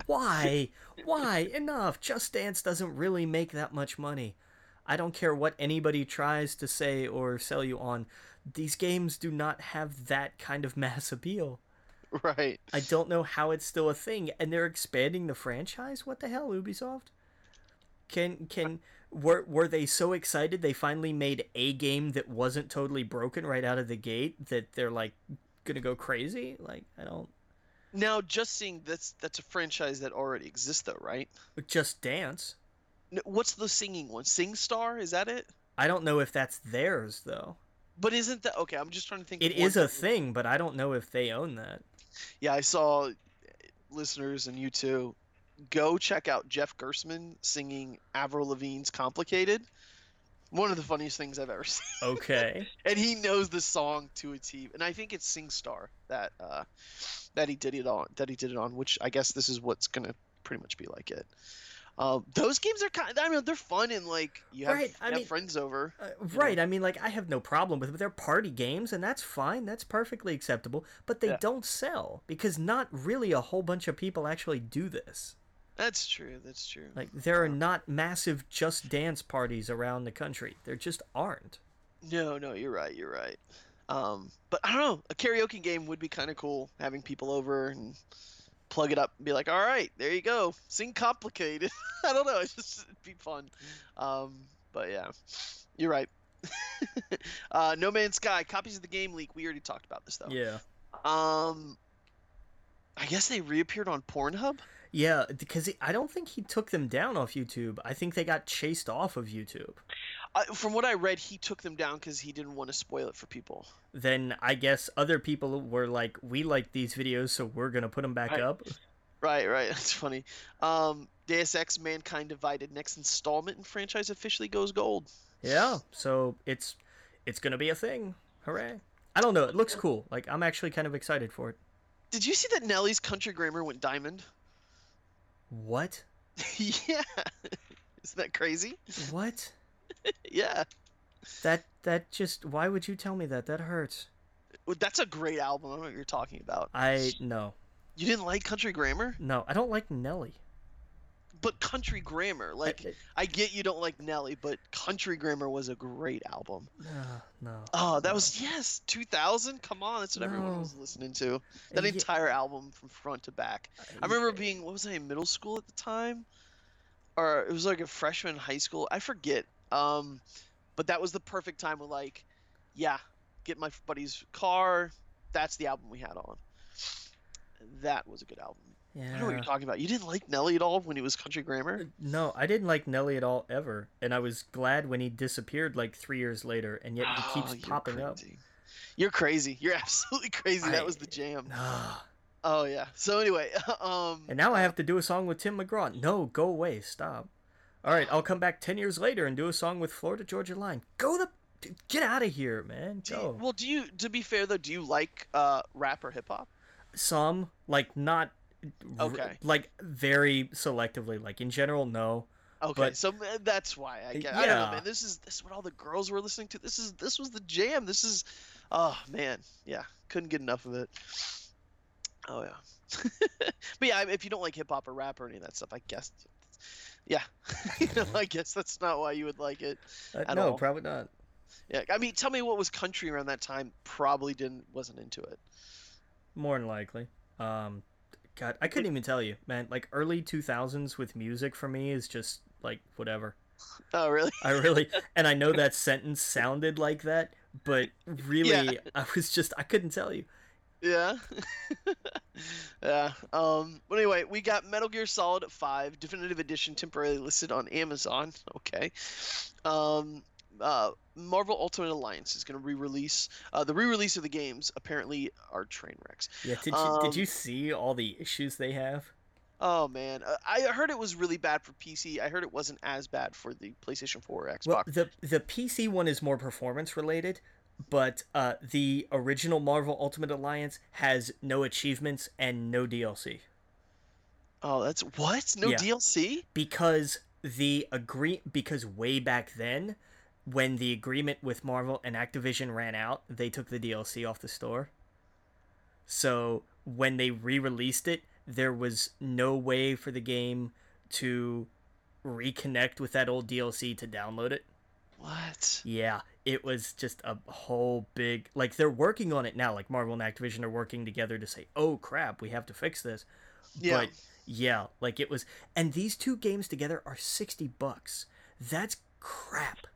why? Enough. Just Dance doesn't really make that much money. I don't care what anybody tries to say or sell you on. These games do not have that kind of mass appeal. Right. I don't know how it's still a thing, and they're expanding the franchise. What the hell, Ubisoft? Were they so excited they finally made a game that wasn't totally broken right out of the gate that they're like gonna go crazy? Like, I don't. Now, Just Sing, that's a franchise that already exists, though, right? Just Dance. What's the singing one? SingStar, is that it? I don't know if that's theirs though. But isn't that okay? I'm just trying to think. It is a thing, but I don't know if they own that. Yeah, I saw listeners and you too. Go check out Jeff Gerstmann singing Avril Lavigne's Complicated. One of the funniest things I've ever seen. Okay. And he knows the song to a T. And I think it's SingStar that he did it on, which I guess this is what's going to pretty much be like it. Those games are kind of, I mean, they're fun and like you have friends over. Right. Know? I mean, like I have no problem with them. They're party games and that's fine. That's perfectly acceptable, but they don't sell because not really a whole bunch of people actually do this. That's true. Like there are not massive Just Dance parties around the country. There just aren't. No, you're right. But I don't know. A karaoke game would be kind of cool, having people over and plug it up and be like, all right, there you go. Sing Complicated. I don't know. It'd be fun. But yeah, you're right. No Man's Sky, copies of the game leak. We already talked about this though. Yeah. I guess they reappeared on Pornhub. Yeah, because I don't think he took them down off YouTube. I think they got chased off of YouTube. From what I read, he took them down because he didn't want to spoil it for people. Then I guess other people were like, we like these videos, so we're going to put them back up. Right, right. That's funny. Deus Ex Mankind Divided, next installment in franchise, officially goes gold. Yeah, so it's going to be a thing. Hooray. I don't know. It looks cool. Like, I'm actually kind of excited for it. Did you see that Nelly's Country Grammar went diamond? What? Yeah. Isn't that crazy? What? Yeah. That just, why would you tell me that? That hurts. That's a great album. I don't know what you're talking about. No. You didn't like Country Grammar? No, I don't like Nelly. But Country Grammar, like, I get you don't like Nelly, but Country Grammar was a great album. No. Oh, that was, yes, 2000? Come on, that's what everyone was listening to. That entire album from front to back. I remember being, what was I, in middle school at the time? Or it was like a freshman in high school. I forget. But that was the perfect time to, like, get my buddy's car. That's the album we had on. That was a good album. Yeah. I don't know what you're talking about. You didn't like Nelly at all when he was Country Grammar? No, I didn't like Nelly at all ever, and I was glad when he disappeared like 3 years later, and yet he keeps popping up. You're crazy. You're absolutely crazy. That was the jam. Oh, yeah. So anyway. And now I have to do a song with Tim McGraw. No, go away. Stop. All right, I'll come back 10 years later and do a song with Florida Georgia Line. Get out of here, man. Go. To be fair, though, do you like rap or hip-hop? Some. Like, not... Okay. Like very selectively, like in general, no. Okay, but, so that's why I get. Yeah. I don't know, man. This is what all the girls were listening to. This was the jam. This is, oh man, yeah, couldn't get enough of it. Oh yeah, but yeah, if you don't like hip hop or rap or any of that stuff, I guess, yeah, you know, I guess that's not why you would like it. No, probably not. Yeah, I mean, tell me what was country around that time. Probably wasn't into it. More than likely. God, I couldn't even tell you, man. Like, early 2000s with music for me is just, like, whatever. Oh, really? And I know that sentence sounded like that, but really, yeah. I couldn't tell you. Yeah. Yeah. But anyway, we got Metal Gear Solid 5 Definitive Edition temporarily listed on Amazon. Okay. Marvel Ultimate Alliance is going to re-release. The re-release of the games apparently are train wrecks. Yeah, did you see all the issues they have? Oh man, I heard it was really bad for PC. I heard it wasn't as bad for the PlayStation 4 or Xbox. Well, the PC one is more performance related, but the original Marvel Ultimate Alliance has no achievements and no DLC. Oh, that's what? No DLC? Because way back then, when the agreement with Marvel and Activision ran out, they took the DLC off the store. So when they re-released it, there was no way for the game to reconnect with that old DLC to download it. What? Yeah, it was just a whole big... Like, they're working on it now. Like, Marvel and Activision are working together to say, oh, crap, we have to fix this. Yeah. But, yeah, like, it was... And these two games together are $60. That's crap.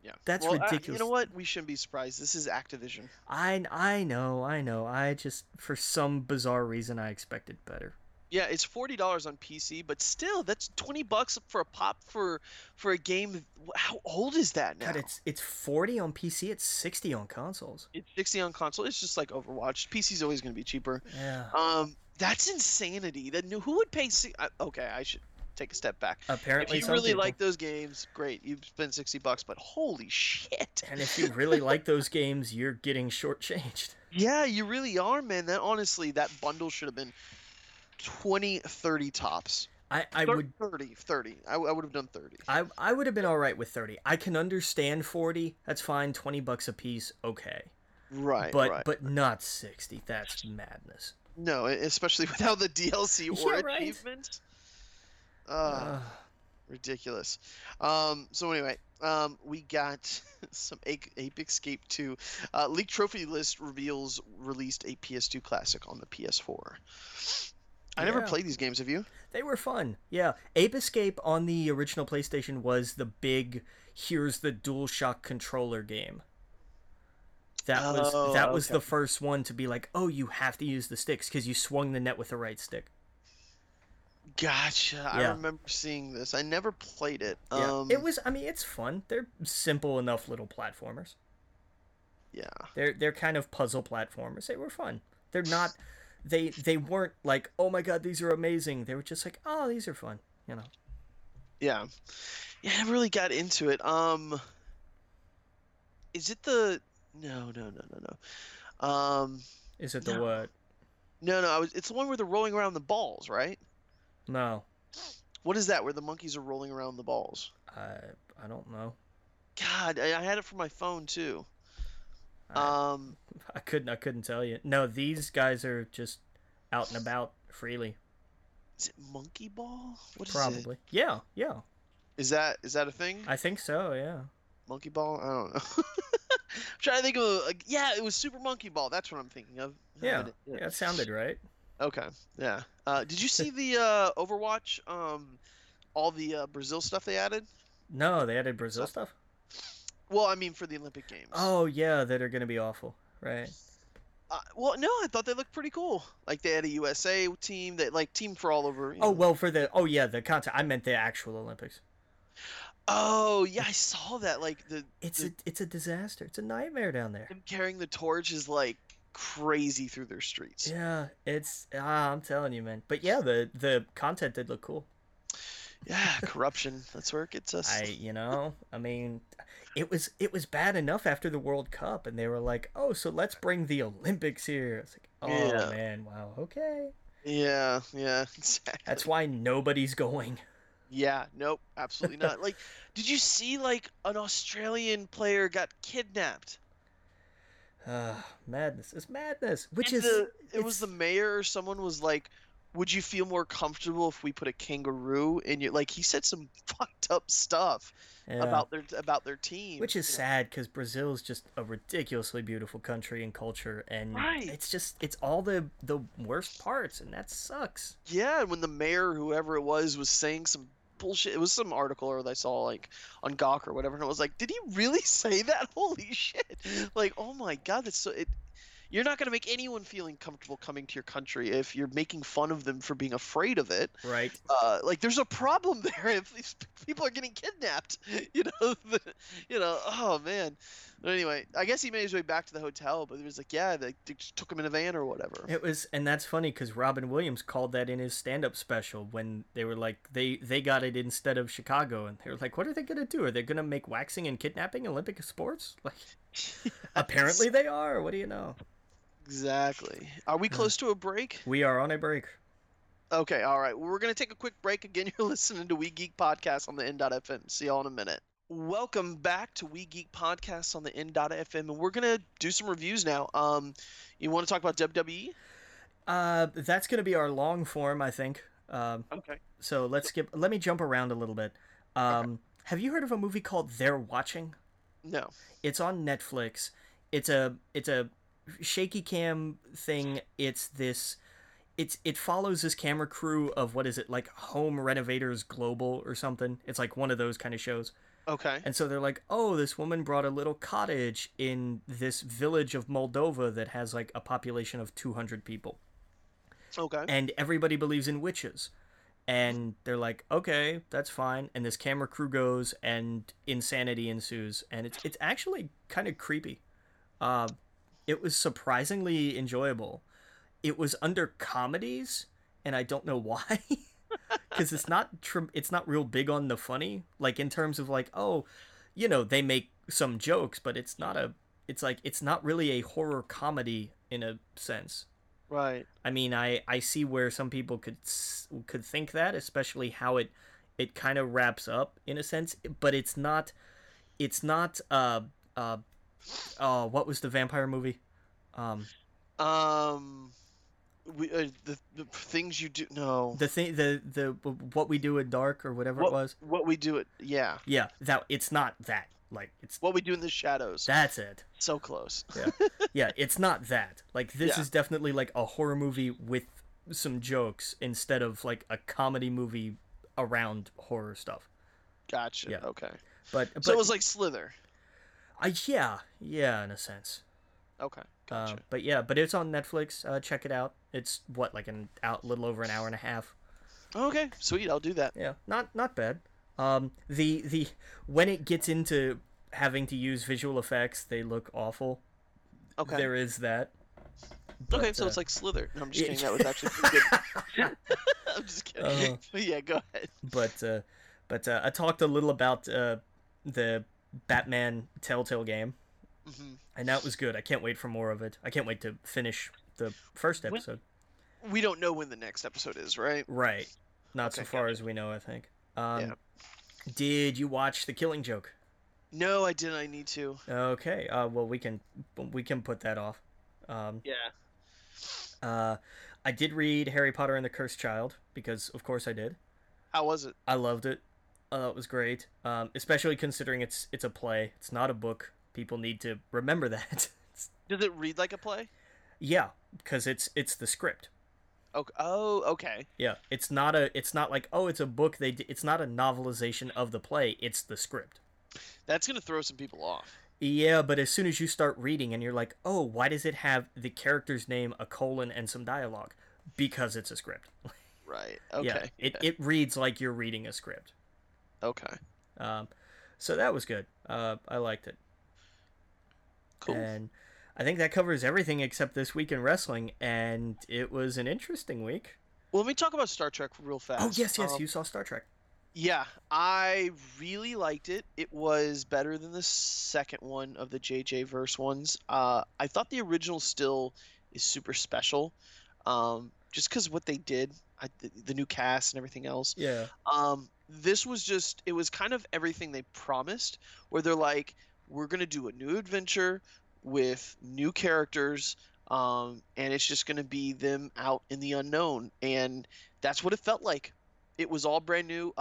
Yeah. That's ridiculous. You know what? We shouldn't be surprised. This is Activision. I know. I just, for some bizarre reason, I expected better. Yeah, it's $40 on PC, but still, that's $20 for a pop for a game. How old is that now? God, it's $40 on PC. It's $60 on consoles. It's $60 on console. It's just like Overwatch. PC's always going to be cheaper. Yeah. That's insanity. Who would pay? Okay, I should take a step back. Apparently, if you really like those games, great, you've spent $60, but holy shit. And if you really like those games, you're getting shortchanged. Yeah, you really are, man. That honestly, that bundle should have been 20, 30 tops. I would have done 30. I would have been all right with 30. I can understand 40. That's fine. $20 a piece, okay. Right. But not 60. That's madness. No, especially without the DLC or achievement. Ridiculous. So anyway, we got some Ape Escape 2. Leaked trophy list reveals released a PS2 classic on the PS4. I never played these games. Have you? They were fun. Yeah. Ape Escape on the original PlayStation was the big, here's the DualShock controller game. That was the first one to be like, oh, you have to use the sticks because you swung the net with the right stick. Gotcha. Yeah. I remember seeing this. I never played it. Yeah. It's fun. They're simple enough little platformers. Yeah. They're kind of puzzle platformers. They were fun. They're not... They weren't like, oh my god, these are amazing. They were just like, oh, these are fun, you know. Yeah. Yeah, I really got into it. Is it the... No. Is it the what? No, it's the one where they're rolling around the balls, right? No. What is that, where the monkeys are rolling around the balls? I don't know. God, I had it for my phone, too. I couldn't tell you. No, these guys are just out and about freely. Is it monkey ball? What is it? Probably. Yeah. Is that a thing? I think so, yeah. Monkey ball? I don't know. I'm trying to think of it was Super Monkey Ball. That's what I'm thinking of. Yeah, that sounded right. Okay. Yeah. Did you see the Overwatch all the Brazil stuff they added? No, they added Brazil stuff? Well, I mean, for the Olympic Games. Oh, yeah, that are going to be awful, right? Well, no, I thought they looked pretty cool. Like, they had a USA team, that like, team for all over. You know. Well, the contest. I meant the actual Olympics. Oh, yeah, I saw that. Like, it's a disaster. It's a nightmare down there. Them carrying the torch is, like, crazy through their streets. Yeah, it's... I'm telling you, man. But, yeah, the content did look cool. Yeah, corruption. That's where it gets us. It was bad enough after the World Cup, and they were like, "Oh, so let's bring the Olympics here." It's like, "Oh man, wow, okay." Yeah, exactly. That's why nobody's going. Yeah, nope, absolutely not. Like, did you see an Australian player got kidnapped? Madness. It's madness. It was the mayor or someone was like, would you feel more comfortable if we put a kangaroo in you? Like, he said some fucked up stuff about their team, which is sad because Brazil is just a ridiculously beautiful country and culture, and it's all the worst parts, and that sucks. Yeah, and when the mayor, whoever it was saying some bullshit. It was some article I saw on Gawk or whatever, and I was like, did he really say that? Holy shit! Like, oh my god, that's so. You're not going to make anyone feeling comfortable coming to your country if you're making fun of them for being afraid of it. Right. There's a problem there if these people are getting kidnapped. Oh, man. But anyway, I guess he made his way back to the hotel, but it was like, yeah, they just took him in a van or whatever. And that's funny because Robin Williams called that in his stand-up special when they were like, they got it instead of Chicago. And they were like, what are they going to do? Are they going to make waxing and kidnapping Olympic sports? Like, yes. Apparently they are. What do you know? Exactly. Are we close to a break? We are on a break. Okay, all right. Well, we're going to take a quick break. Again, you're listening to We Geek Podcast on the N.FM. See y'all in a minute. Welcome back to We Geek Podcast on the N.FM, and we're going to do some reviews now. You want to talk about WWE? That's going to be our long form, I think. Okay. So let me jump around a little bit. Okay. Have you heard of a movie called They're Watching? No. It's on Netflix. It's a shaky cam thing. It follows this camera crew of Home Renovators Global or something. It's like one of those kind of shows. Okay. And so they're like, oh, this woman brought a little cottage in this village of Moldova that has like a population of 200 people. Okay. And everybody believes in witches. And they're like, okay, that's fine. And this camera crew goes and insanity ensues. And it's actually kind of creepy. It was surprisingly enjoyable. It was under comedies, and I don't know why, because it's not real big on the funny. Like in terms of they make some jokes, but it's not really a horror comedy in a sense. Right. I mean, I see where some people could think that, especially how it kind of wraps up in a sense, but it's not. What was the vampire movie? The things you do. No. The thing. The What We Do in Dark or whatever it was. What We Do. It. Yeah. Yeah. That it's not that. Like it's What We Do in the Shadows. That's it. So close. Yeah. It's not that. Like this is definitely like a horror movie with some jokes instead of like a comedy movie around horror stuff. Gotcha. Yeah. Okay. But so it was like Slither. Yeah, in a sense. Okay. Gotcha. But yeah, but it's on Netflix. Check it out. It's what, like little over an hour and a half. Okay, sweet. I'll do that. Yeah, not bad. The when it gets into having to use visual effects, they look awful. Okay. There is that. But, okay, so it's like Slither. No, I'm just kidding. That was actually pretty good. I'm just kidding. Yeah, go ahead. But I talked a little about the Batman Telltale game, mm-hmm. and that was good. I can't wait for more of it. I can't wait to finish the first episode. We don't know when the next episode is, right? Right. Not okay, so far as we know, I think. Yeah. Did you watch The Killing Joke? No, I didn't. I need to. Okay. Well, we can put that off. Yeah. I did read Harry Potter and the Cursed Child, because of course I did. How was it? I loved it. It was great. Especially considering it's a play. It's not a book. People need to remember that. Does it read like a play? Yeah, because it's the script. Oh, okay. Yeah, it's not like, oh, it's a book. It's not a novelization of the play. It's the script. That's gonna throw some people off. Yeah, but as soon as you start reading and you're like, oh, why does it have the character's name, a colon, and some dialogue? Because it's a script. Right. Okay. Yeah, it reads like you're reading a script. Okay. So that was good. I liked it. Cool. And I think that covers everything except this week in wrestling, and it was an interesting week. Well, let me talk about Star Trek real fast. Oh, yes, you saw Star Trek. Yeah, I really liked it. It was better than the second one of the JJ verse ones. I thought the original still is super special, just because what they did, the new cast and everything else. Yeah. This was just, it was kind of everything they promised, where they're like, we're going to do a new adventure with new characters, and it's just going to be them out in the unknown. And that's what it felt like. It was all brand new.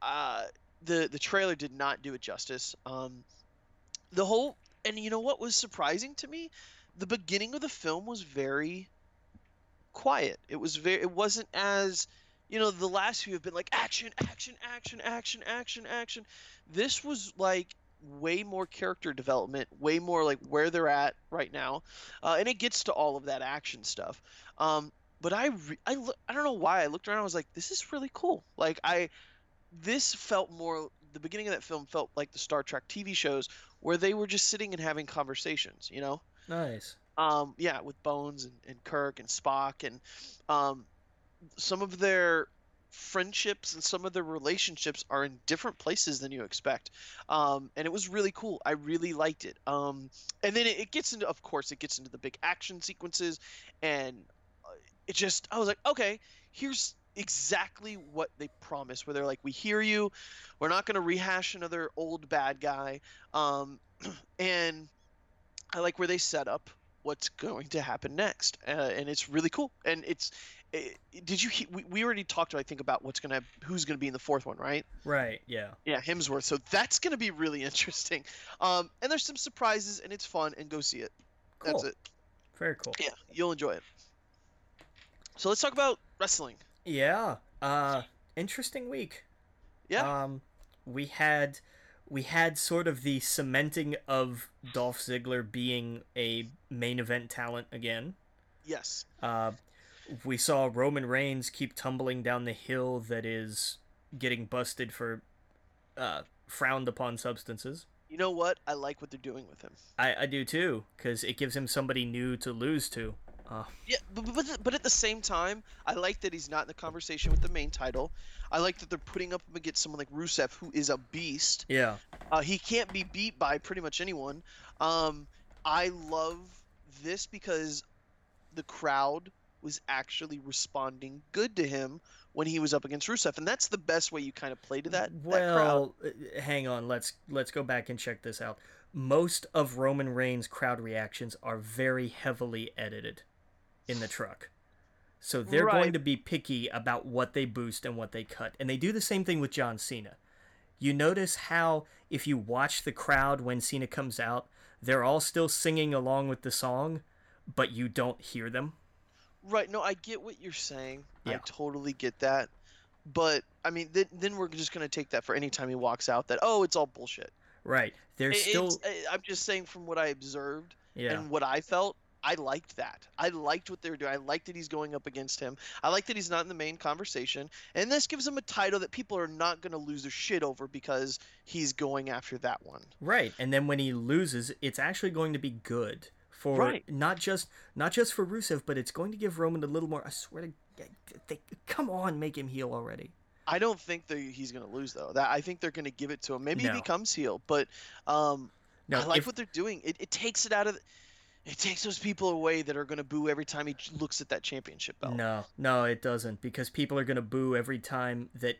The trailer did not do it justice. And you know what was surprising to me? The beginning of the film was very quiet. It wasn't as, you know, the last few have been like action, action, action, action, action, action. This was like way more character development, way more like where they're at right now. And it gets to all of that action stuff. But I don't know why I looked around and I was like, this is really cool. Like this felt more, the beginning of that film felt like the Star Trek TV shows where they were just sitting and having conversations, you know? Nice. Yeah, with Bones and Kirk and Spock and some of their friendships and some of their relationships are in different places than you expect. And it was really cool. I really liked it. And then it gets into the big action sequences and I was like, okay, here's exactly what they promised, where they're like, we hear you, we're not going to rehash another old bad guy. And I like where they set up what's going to happen next. And it's really cool. And we already talked, I think, about who's going to be in the fourth one, right? Right. Yeah. Yeah. Hemsworth. So that's going to be really interesting. And there's some surprises and it's fun, and go see it. Cool. That's it. Very cool. Yeah. You'll enjoy it. So let's talk about wrestling. Yeah. Interesting week. Yeah. We had sort of the cementing of Dolph Ziggler being a main event talent again. Yes. We saw Roman Reigns keep tumbling down the hill that is getting busted for frowned upon substances. You know what? I like what they're doing with him. I do too, because it gives him somebody new to lose to. Yeah, but at the same time, I like that he's not in the conversation with the main title. I like that they're putting up against someone like Rusev, who is a beast. Yeah. He can't be beat by pretty much anyone. I love this because the crowd was actually responding good to him when he was up against Rusev, and that's the best way you kind of play to that. Well, that crowd. Hang on, let's go back and check this out. Most of Roman Reigns' crowd reactions are very heavily edited in the truck, so they're going to be picky about what they boost and what they cut, and they do the same thing with John Cena. You notice how if you watch the crowd when Cena comes out, they're all still singing along with the song, but you don't hear them. Right. No, I get what you're saying. Yeah. I totally get that. But, I mean, then we're just going to take that for any time he walks out that, oh, it's all bullshit. Right. I'm just saying from what I observed and what I felt, I liked that. I liked what they were doing. I liked that he's going up against him. I like that he's not in the main conversation. And this gives him a title that people are not going to lose their shit over because he's going after that one. Right. And then when he loses, it's actually going to be good for not just for Rusev, but it's going to give Roman a little more. I swear to God, come on, make him heel already. I don't think he's going to lose, though. I think they're going to give it to him. Maybe he becomes heel, but I like what they're doing. It takes it out of... It takes those people away that are going to boo every time he looks at that championship belt. No, it doesn't, because people are going to boo every time that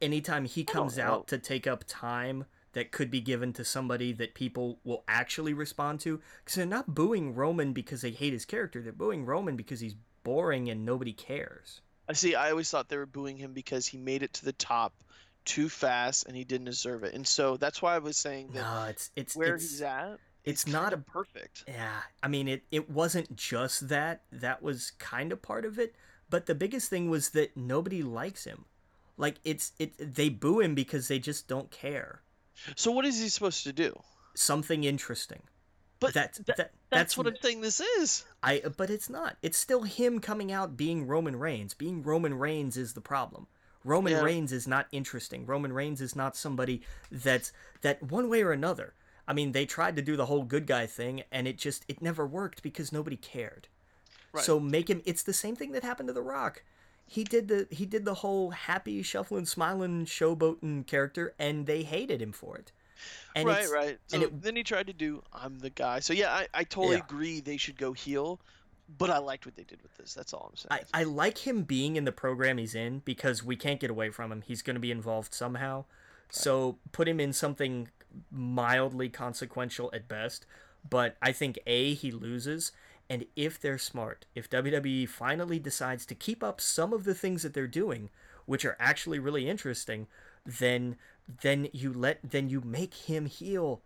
anytime he comes out to take up time that could be given to somebody that people will actually respond to. Because they're not booing Roman because they hate his character. They're booing Roman because he's boring and nobody cares. I always thought they were booing him because he made it to the top too fast and he didn't deserve it. And so that's why I was saying that it's where he's at. It's not a perfect. Yeah, I mean, it wasn't just that. That was kind of part of it. But the biggest thing was that nobody likes him. Like, they boo him because they just don't care. So what is he supposed to do? Something interesting. But that's what I'm saying this is. But it's not. It's still him coming out being Roman Reigns. Being Roman Reigns is the problem. Roman Reigns is not interesting. Roman Reigns is not somebody that one way or another. I mean, they tried to do the whole good guy thing, and it never worked because nobody cared. Right. So make him. It's the same thing that happened to The Rock. He did the whole happy, shuffling, smiling, showboating character, and they hated him for it. And right. So then he tried to do I'm the guy. So yeah, I totally agree. They should go heel, but I liked what they did with this. That's all I'm saying. I like him being in the program he's in because we can't get away from him. He's going to be involved somehow. Right. So put him in something mildly consequential at best, but I think he loses, and if they're smart, if WWE finally decides to keep up some of the things that they're doing, which are actually really interesting, then you make him heel,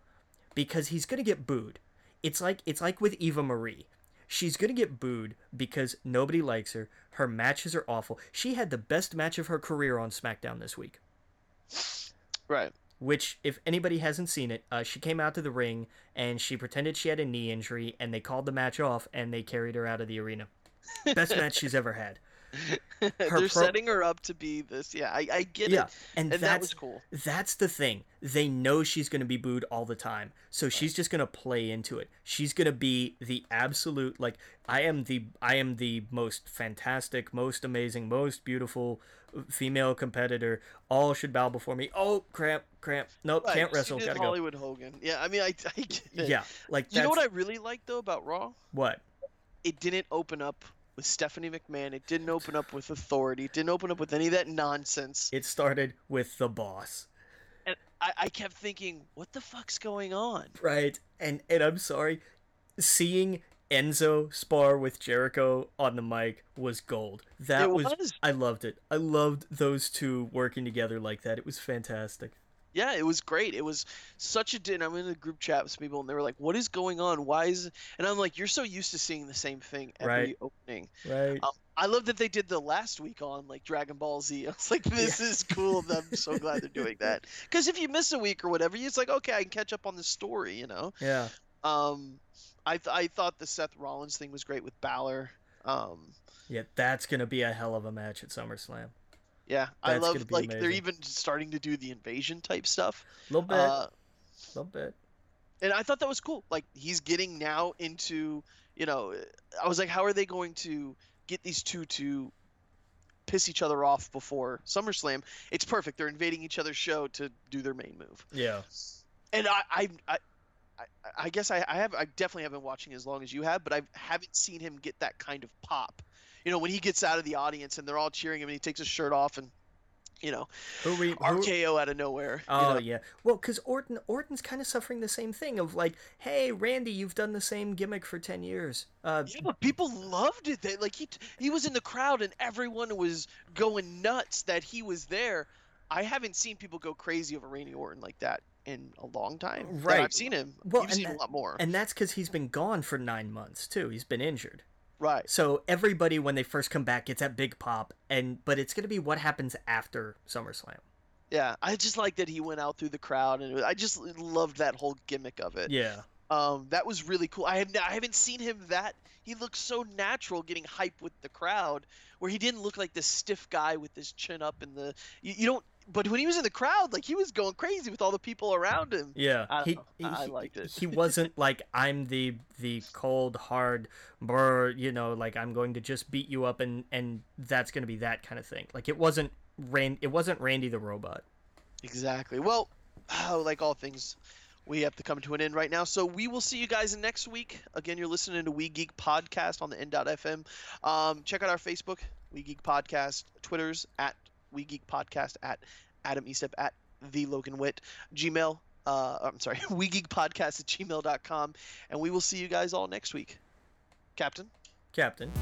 because he's gonna get booed. It's like with Eva Marie. She's gonna get booed because nobody likes her. Her matches are awful. She had the best match of her career on SmackDown this week. Right. Which, if anybody hasn't seen it, she came out to the ring, and she pretended she had a knee injury, and they called the match off, and they carried her out of the arena. Best match she's ever had. They're setting her up to be this. Yeah, I get it. And that was cool. That's the thing. They know she's going to be booed all the time, so she's just going to play into it. She's going to be the absolute, like, I am the most fantastic, most amazing, most beautiful female competitor. All should bow before me. Oh, cramp. Nope, right. Can't wrestle. Gotta Hollywood go. Hogan. Yeah, I mean, I get it. Yeah, like you know what I really like though about Raw? What? It didn't open up with Stephanie McMahon. It didn't open up with authority. It didn't open up with any of that nonsense. It started with the boss. And I kept thinking, what the fuck's going on? Right. And I'm sorry. Seeing Enzo spar with Jericho on the mic was gold. It was. I loved it. I loved those two working together like that. It was fantastic. Yeah, it was great. It was such a din. I'm in a group chat with people, and they were like, what is going on? Why is... And I'm like, you're so used to seeing the same thing every opening. Right. I love that they did the last week on, like, Dragon Ball Z. I was like, this is cool. I'm so glad they're doing that. Because if you miss a week or whatever, it's like, okay, I can catch up on the story, you know? Yeah. I thought the Seth Rollins thing was great with Balor. Yeah, that's going to be a hell of a match at SummerSlam. Yeah, I love, like, amazing. They're even starting to do the invasion type stuff. A little bit. And I thought that was cool. Like, he's getting now into, you know, I was like, how are they going to get these two to piss each other off before SummerSlam? It's perfect. They're invading each other's show to do their main move. Yeah. And I guess I definitely haven't been watching as long as you have, but I haven't seen him get that kind of pop. You know, when he gets out of the audience and they're all cheering him and he takes his shirt off and, you know, RKO out of nowhere. Oh, you know? Yeah. Well, because Orton's kind of suffering the same thing of like, hey, Randy, you've done the same gimmick for 10 years. Yeah, but people loved it. Like he was in the crowd and everyone was going nuts that he was there. I haven't seen people go crazy over Randy Orton like that in a long time. Right. I've seen him. Well, you've seen a lot more. And that's because he's been gone for 9 months, too. He's been injured. Right. So everybody, when they first come back, gets that big pop, but it's going to be what happens after SummerSlam. Yeah, I just like that he went out through the crowd, and I just loved that whole gimmick of it. Yeah. That was really cool. I haven't seen him that. He looks so natural getting hype with the crowd, where he didn't look like this stiff guy with his chin up and the. You don't. But when he was in the crowd, like, he was going crazy with all the people around him. Yeah, I liked it. He wasn't like, I'm the cold, hard, like, I'm going to just beat you up and that's going to be that kind of thing. Like, it wasn't Randy the Robot. Exactly. Well, like all things, we have to come to an end right now. So we will see you guys next week. Again, you're listening to We Geek Podcast on the N.FM. Check out our Facebook, We Geek Podcast, Twitter's at We Geek Podcast, at Adam Estep, at The Logan Witt, Gmail. I'm sorry, We Geek Podcast at gmail.com, and we will see you guys all next week. Captain.